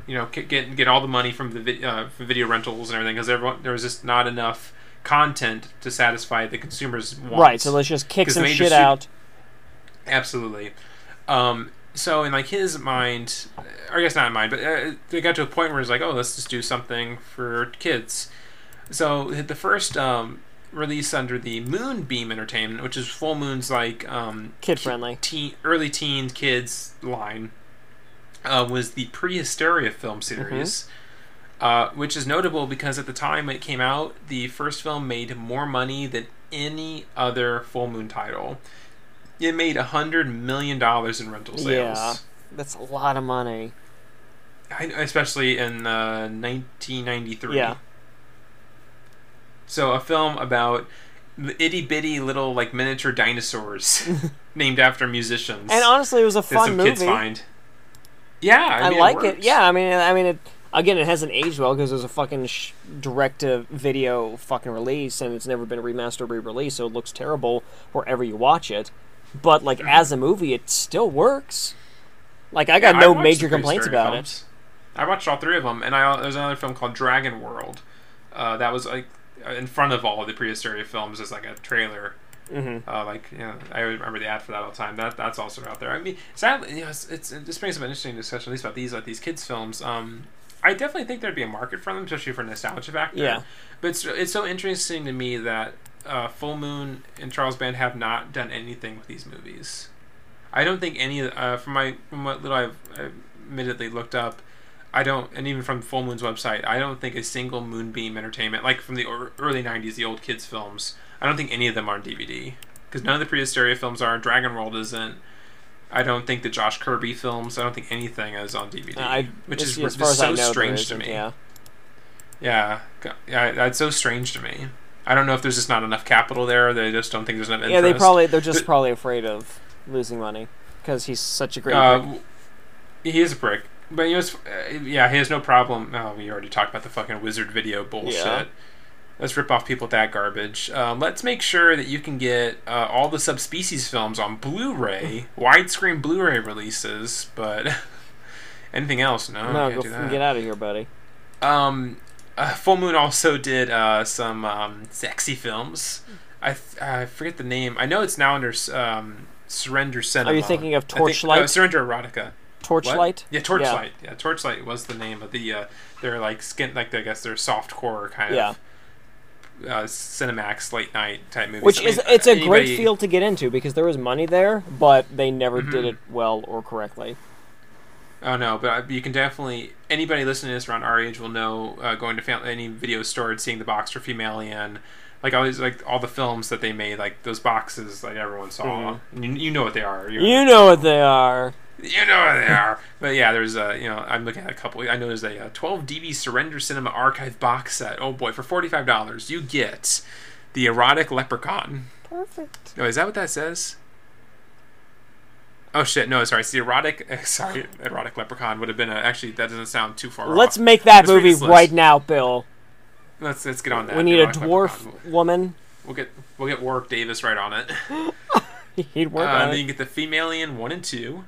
you know, get all the money from the video rentals and everything, because there was just not enough content to satisfy the consumers' wants. Right, so let's just kick some shit out. Absolutely. So in like his mind, or I guess not in mind, but they got to a point where it's like, oh, let's just do something for kids. So the first release under the Moonbeam Entertainment, which is Full Moon's like kid friendly early teen kids line, was the Pre-Hysteria film series. Mm-hmm. Which is notable because at the time when it came out, the first film made more money than any other Full Moon title. It made $100 million in rental sales. Yeah, that's a lot of money. Especially in 1993. Yeah. So a film about itty-bitty little like miniature dinosaurs named after musicians. And honestly, it was a fun movie. Kids find. Yeah, I mean, like it. Yeah, I mean it... Again, it hasn't aged well because it was a fucking direct-to-video fucking release, and it's never been remastered or re-released, so it looks terrible wherever you watch it. But, like, as a movie, it still works. Like, I got no major complaints about it. I watched all three of them, and there's another film called Dragon World. That was, like, in front of all of the Pre-Hysteria films as, like, a trailer. Mm-hmm. I remember the ad for that all the time. That's also out there. I mean, sadly, you know, it's been some interesting discussion, at least about these kids' films. I definitely think there'd be a market for them, especially for nostalgia back then. Yeah. But it's so interesting to me that Full Moon and Charles Band have not done anything with these movies. I don't think any of from what little I've admittedly looked up, and even from Full Moon's website, I don't think a single Moonbeam Entertainment, like from the early 90s, the old kids films, I don't think any of them are on DVD. Because none of the Pre-Hysteria films are, Dragon World isn't. I don't think the Josh Kirby films, I don't think anything is on DVD, which is so strange to me. Yeah. Yeah, that's so strange to me. I don't know if there's just not enough capital there. They just don't think there's enough interest. Yeah, they're probably afraid of losing money because he's such a great prick. He is a prick. But he was, he has no problem. Oh, we already talked about the fucking Wizard Video bullshit. Yeah. Let's rip off people with that garbage. Let's make sure that you can get all the Subspecies films on Blu-ray, widescreen Blu-ray releases, but anything else, no, can't do that. Get out of here, buddy. Full Moon also did some sexy films. I forget the name. I know it's now under Surrender Cinema. Are you thinking of Torchlight? Surrender Erotica. Torchlight? What? Yeah, Torchlight. Yeah. Torchlight was the name of the. They're like skin, like I guess they're softcore kind of. Cinemax late night type movies. Which is great field to get into because there was money there, but they never did it well or correctly. Oh no, but you can definitely, anybody listening to this around our age will know going to any video store and seeing the box for Female Alien, like always, like all the films that they made, like those boxes, like everyone saw. Mm-hmm. You know what they are. You know what they are. But yeah, there's I'm looking at a couple. I know there's a 12 DVD Surrender Cinema Archive box set. Oh boy, for $45, you get the Erotic Leprechaun. Perfect. Oh, is that what that says? Oh shit, no, sorry. It's the Erotic Leprechaun would have been actually that doesn't sound too far. Let's make that movie right now, Bill. Let's get on that. We need a dwarf woman. We'll get Warwick Davis right on it. He'd work on it. Then you get the Female Alien 1 and 2,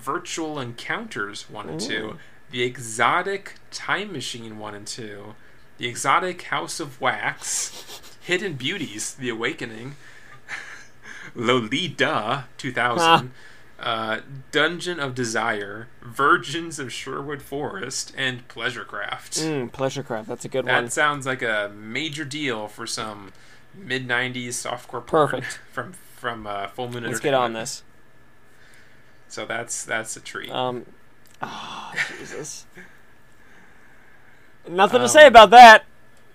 Virtual Encounters 1 and 2, the Exotic Time Machine 1 and 2, the Exotic House of Wax, Hidden Beauties: The Awakening, Lolita 2000, Dungeon of Desire, Virgins of Sherwood Forest, and Pleasurecraft. Pleasurecraft, that's a good one. That sounds like a major deal for some mid-90s softcore porn. Perfect. From Full Moon Entertainment. Let's get on this. So that's a treat. Jesus. Nothing to say about that.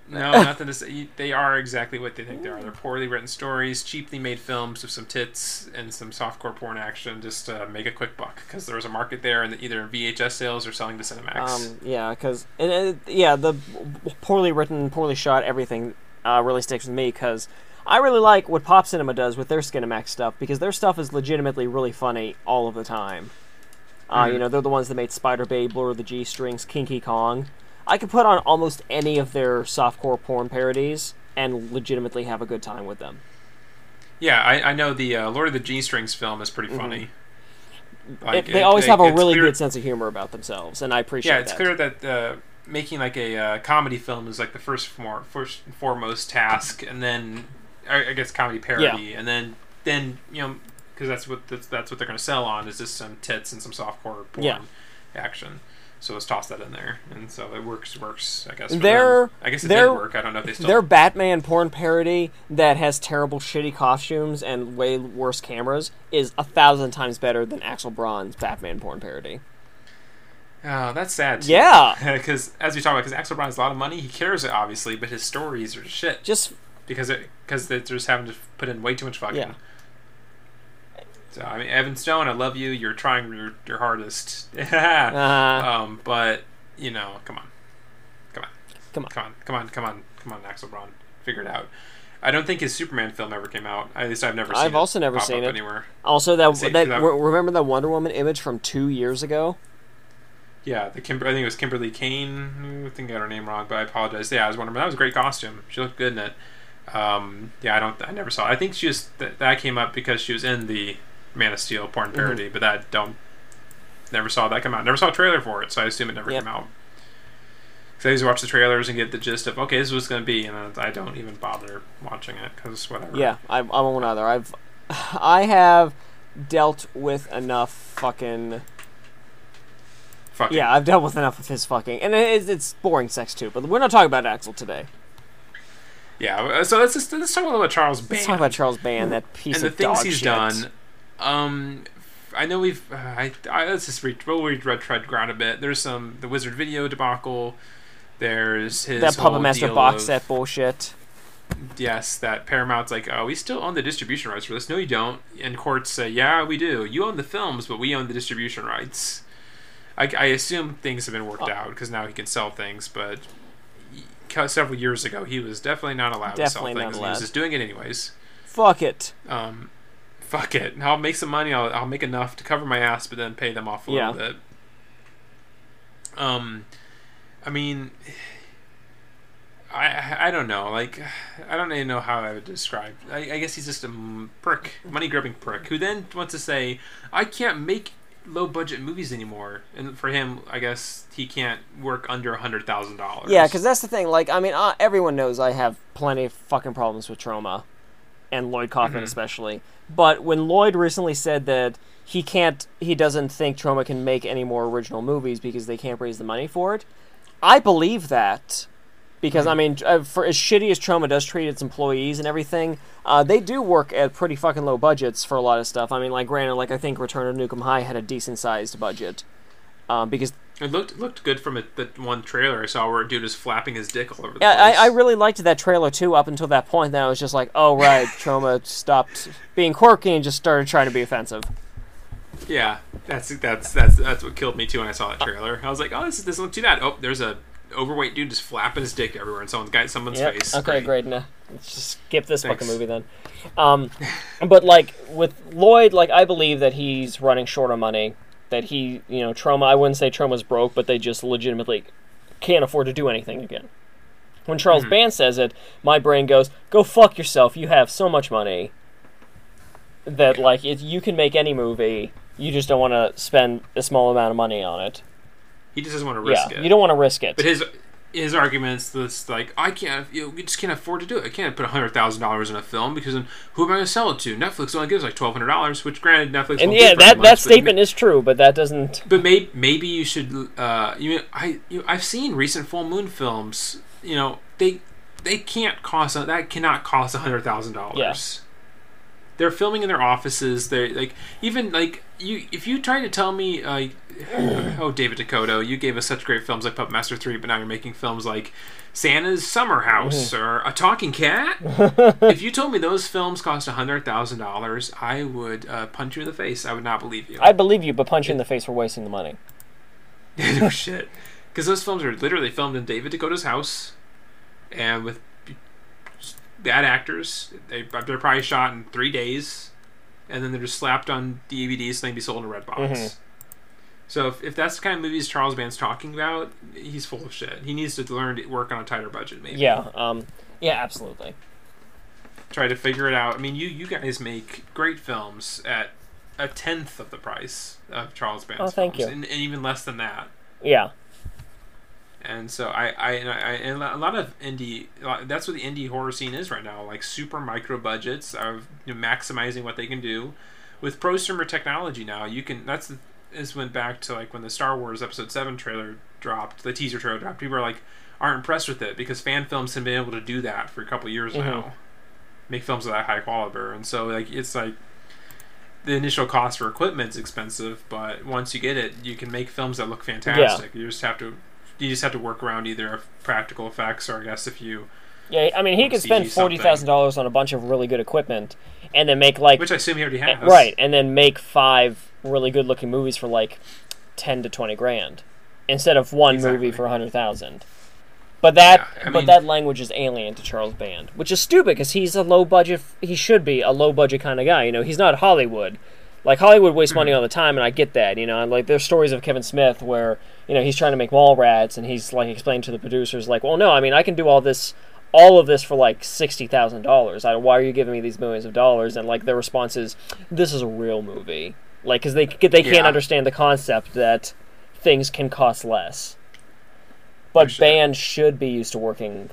No, nothing to say. They are exactly what they think they are. They're poorly written stories, cheaply made films with some tits and some softcore porn action just to make a quick buck because there was a market there and either VHS sales or selling to Cinemax. The poorly written, poorly shot, everything really sticks with me because I really like what Pop Cinema does with their Skinemax stuff because their stuff is legitimately really funny all of the time. They're the ones that made Spider Babe, Blur the G-Strings, Kinky Kong. I could put on almost any of their softcore porn parodies and legitimately have a good time with them. Yeah, I know the Lord of the G-Strings film is pretty funny. Like, they always have a really good sense of humor about themselves, and I appreciate that. Yeah, it's clear that making like a comedy film is like the first and foremost task, and then... I guess comedy parody, and then because that's what they're going to sell on, is just some tits and some softcore porn action. So let's toss that in there, and so it works. I guess for them. I guess it did work. I don't know if they still. Their Batman porn parody that has terrible, shitty costumes and way worse cameras is 1,000 times better than Axel Braun's Batman porn parody. Oh, that's sad. Too. Yeah, because as we talk about, because Axel Braun has a lot of money, he cares it obviously, but his stories are shit. Just because they're just having to put in way too much fucking. Yeah. So, I mean, Evan Stone, I love you. You're trying your hardest. But, you know, come on, Axel Braun. Figure it out. I don't think his Superman film ever came out. At least I've never seen it. I've also never seen it. Anywhere. Also, remember that Wonder Woman image from 2 years ago? Yeah, I think it was Kimberly Kane. I think I got her name wrong, but I apologize. Yeah, I was wondering. That was a great costume. She looked good in it. I never saw it. I think she just that came up because she was in the Man of Steel porn parody, but never saw that come out. Never saw a trailer for it, so I assume it never came out. Because I used to watch the trailers and get the gist of okay, this is what's going to be, and I don't even bother watching it because whatever. Yeah, I won't either. I have dealt with enough fucking. Yeah, I've dealt with enough of his fucking, and it's boring sex too. But we're not talking about Axel today. Yeah, so let's talk a little about Charles Band. Let's talk about Charles Band, that piece of dog shit. And the things he's done. I know we've... let's just read... We'll retread ground a bit. There's the Wizard video debacle. There's his that Puppet Master box set bullshit. Yes, that Paramount's like, oh, we still own the distribution rights for this. No, you don't. And courts say, yeah, we do. You own the films, but we own the distribution rights. I assume things have been worked out, because now he can sell things, but... Several years ago, he was definitely not allowed to sell things. He was just doing it anyways. Fuck it. Fuck it. And I'll make some money. I'll make enough to cover my ass, but then pay them off a little bit. I mean, I don't know. Like, I don't even know how I would describe. I guess he's just a prick, money grubbing prick, who then wants to say, "I can't make low-budget movies anymore," and for him, I guess he can't work under $100,000. Yeah, because that's the thing. Like, I mean, everyone knows I have plenty of fucking problems with Troma, and Lloyd Kaufman especially. But when Lloyd recently said that he doesn't think Troma can make any more original movies because they can't raise the money for it, I believe that. Because, I mean, for as shitty as Troma does treat its employees and everything, they do work at pretty fucking low budgets for a lot of stuff. I mean, like, granted, like, I think Return of Nukem High had a decent-sized budget. Because... It looked good from that one trailer I saw where a dude is flapping his dick all over the place. I really liked that trailer, too, up until that point. Then I was just like, oh, right, Troma stopped being quirky and just started trying to be offensive. Yeah, that's what killed me, too, when I saw that trailer. I was like, oh, this doesn't look too bad. Oh, there's a... overweight dude just flapping his dick everywhere in someone's face. Okay, great. No, let's just skip this fucking movie then. But like with Lloyd, like I believe that he's running short on money. That he, you know, Troma. I wouldn't say Troma's broke, but they just legitimately can't afford to do anything again. When Charles Band says it, my brain goes, "Go fuck yourself. You have so much money that like you can make any movie. You just don't want to spend a small amount of money on it." He just doesn't want to risk it. You don't want to risk it. But his argument's this, like, we just can't afford to do it. I can't put $100,000 in a film because then who am I going to sell it to? Netflix only gives like $1,200, which granted Netflix. And yeah, that statement is true, but that doesn't. But maybe you should. I've seen recent Full Moon films. You know, they can't cost that cannot cost $100,000. Yes. They're filming in their offices. They like even like you. If you try to tell me, oh David Dakota, you gave us such great films like Puppet Master 3, but now you're making films like Santa's Summer House or A Talking Cat. If you told me those films cost $100,000, I would punch you in the face. I would not believe you. I believe you, but punch you in the face for wasting the money. No shit, because those films are literally filmed in David Dakota's house, and with. Bad actors. They're probably shot in 3 days, and then they're just slapped on DVDs so they can be sold in a red box. So if that's the kind of movies Charles Band's talking about, he's full of shit. He needs to learn to work on a tighter budget, maybe. Yeah. Yeah. Absolutely. Try to figure it out. I mean, you guys make great films at 1/10 of the price of Charles Band's. Oh, thank films, you. And even less than that. Yeah. And so and a lot of indie, that's what the indie horror scene is right now, like super micro budgets of maximizing what they can do with prosumer technology now, you can. That's this went back to like when the Star Wars Episode 7 trailer dropped, the teaser trailer dropped. People aren't impressed with it because fan films have been able to do that for a couple of years now, make films of that high caliber. And so it's the initial cost for equipment's expensive, but once you get it, you can make films that look fantastic. Yeah. You just have to work around either practical effects or I guess if you. Yeah, I mean, he could spend $40,000 on a bunch of really good equipment and then make which I assume he already has. Right, and then make 5 really good looking movies for $10 to $20 grand instead of one movie for $100,000. But that language is alien to Charles Band, which is stupid because he's a low budget. He should be a low budget kind of guy. You know, he's not Hollywood. Like Hollywood wastes money all the time, and I get that. You know, and there's stories of Kevin Smith where he's trying to make Mallrats, and he's explaining to the producers well, no, I mean I can do all of this for $60,000. Why are you giving me these millions of dollars? And their response is, this is a real movie. Because they can't understand the concept that things can cost less. But sure. Band should be used to working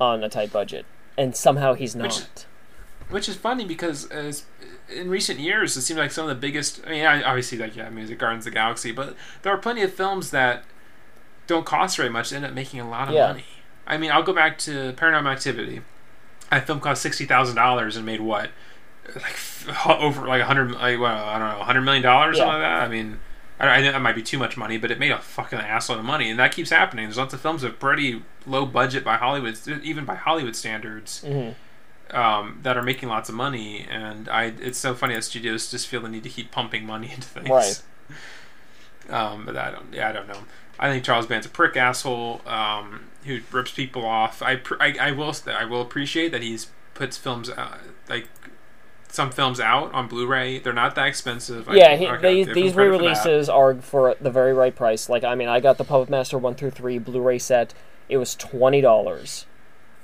on a tight budget, and somehow he's not. Which is funny because in recent years, it seems like some of the biggest. I mean, obviously, Guardians of the Galaxy, but there are plenty of films that don't cost very much that end up making a lot of money. I mean, I'll go back to Paranormal Activity. That film cost $60,000 and made what, $100 million, something like that. I mean. I know that might be too much money, but it made a fucking assload of money, and that keeps happening. There's lots of films that are pretty low budget by Hollywood standards, that are making lots of money. And it's so funny that studios just feel the need to keep pumping money into things. Right. But I don't know. I think Charles Band's a prick asshole who rips people off. I will appreciate that he puts films some films out on Blu-ray. They're not that expensive. These re-releases are for the very right price. I got the Puppet Master 1-3 Blu-ray set. It was $20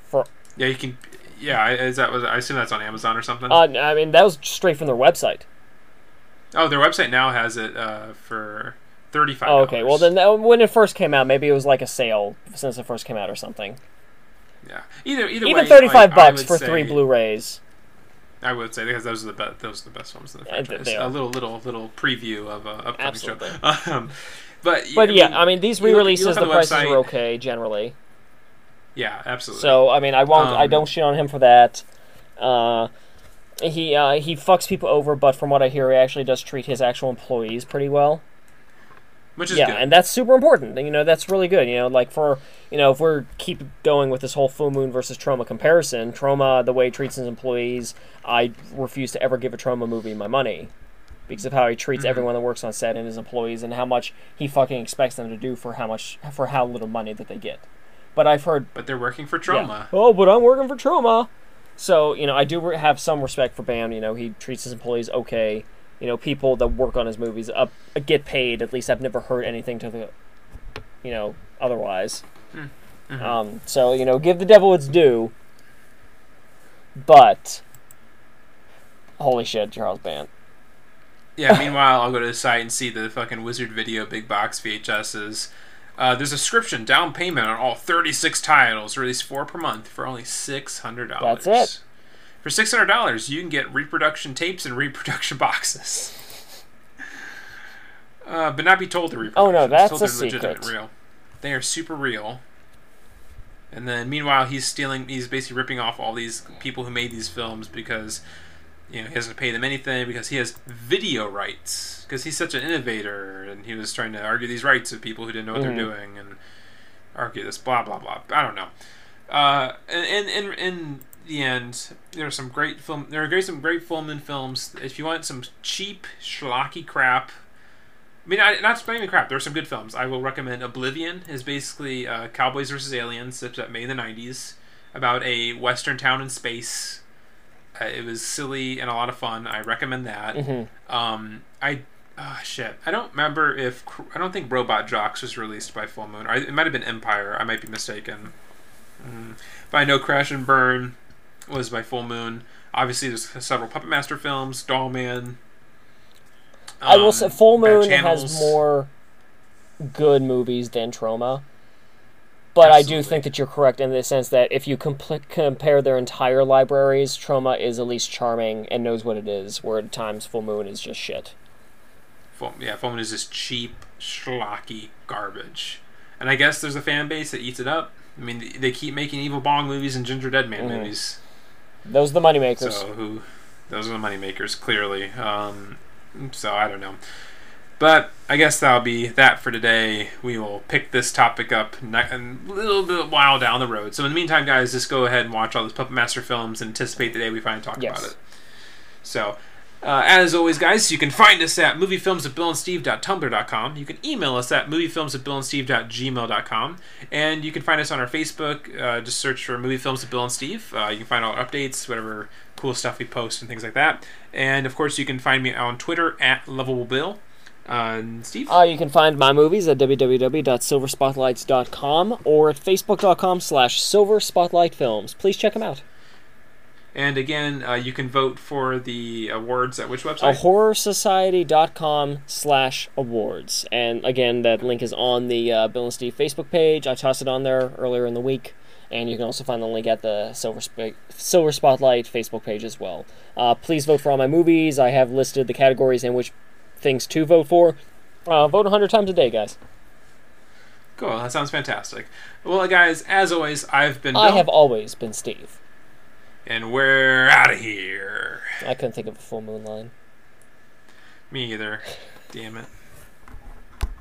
for. Yeah, you can. Yeah, I assume that's on Amazon or something. That was straight from their website. Oh, their website now has it for $35. Oh, okay, well then when it first came out, maybe it was a sale since it first came out or something. Yeah, either way, $35 for 3 Blu-rays. I would say because those are the best films in the franchise. A little preview of an upcoming show. These re-releases, the prices are okay generally. Yeah, absolutely. So I won't. I don't shit on him for that. He fucks people over, but from what I hear, he actually does treat his actual employees pretty well. Which is good. And that's super important. That's really good. If we're keep going with this whole Full Moon versus Troma comparison, Troma, the way he treats his employees, I refuse to ever give a Troma movie my money because of how he treats everyone that works on set and his employees and how much he fucking expects them to do for how little money that they get. But I've heard. But they're working for Troma. Yeah. Oh, but I'm working for Troma. So I do have some respect for Bam. He treats his employees okay. People that work on his movies get paid. At least I've never heard anything to the, otherwise. Mm-hmm. Give the devil its due. But, holy shit, Charles Band. Yeah. Meanwhile, I'll go to the site and see the fucking Wizard Video big box VHSs. There's a subscription down payment on all 36 titles, released 4 per month for only $600. That's it. For $600, you can get reproduction tapes and reproduction boxes. But not be told they're reproductions. Oh, no, that's a secret. Legitimate, real. They are super real. And then, meanwhile, he's basically ripping off all these people who made these films because, he doesn't pay them anything because he has video rights. Because he's such an innovator, and he was trying to argue these rights of people who didn't know what they're doing and argue this blah, blah, blah. I don't know. And the end. There are some great Full Moon films. If you want some cheap schlocky crap, not spending the crap. There are some good films. I will recommend Oblivion. Is basically Cowboys vs. Aliens. That made in the 90s about a western town in space. It was silly and a lot of fun. I recommend that. I don't remember if I don't think Robot Jocks was released by Full Moon. It might have been Empire. I might be mistaken. But I know Crash and Burn was by Full Moon. Obviously, there's several Puppet Master films, Dollman. I will say Full Moon has more good movies than Troma. But absolutely. I do think that you're correct in the sense that if you compare their entire libraries, Troma is at least charming and knows what it is, where at times Full Moon is just shit. Full Moon is just cheap, schlocky garbage. And I guess there's a fan base that eats it up. I mean, they keep making Evil Bong movies and Ginger Dead Man movies. Those are the moneymakers. Those are the moneymakers, clearly. So I don't know. But I guess that'll be that for today. We will pick this topic up a little bit while down the road. So in the meantime, guys, just go ahead and watch all those Puppet Master films and anticipate the day we finally talk about it. So, as always, guys, you can find us at moviefilmswithbillandsteve.tumblr.com. You can email us at moviefilmswithbillandsteve.gmail.com. And you can find us on our Facebook. Just search for Movie Films with Bill and Steve. You can find all our updates, whatever cool stuff we post and things like that. And, of course, you can find me on Twitter at LovableBill. Steve? You can find my movies at www.silverspotlights.com or at facebook.com/silverspotlightfilms. Please check them out. And again, you can vote for the awards at which website? HorrorSociety.com/awards. And again, that link is on the Bill and Steve Facebook page. I tossed it on there earlier in the week. And you can also find the link at the Silver Spotlight Facebook page as well. Please vote for all my movies. I have listed the categories in which things to vote for. Vote 100 times a day, guys. Cool, that sounds fantastic. Well, guys, as always, I've been Bill. I have always been Steve. And we're out of here. I couldn't think of a Full Moon line. Me either. Damn it.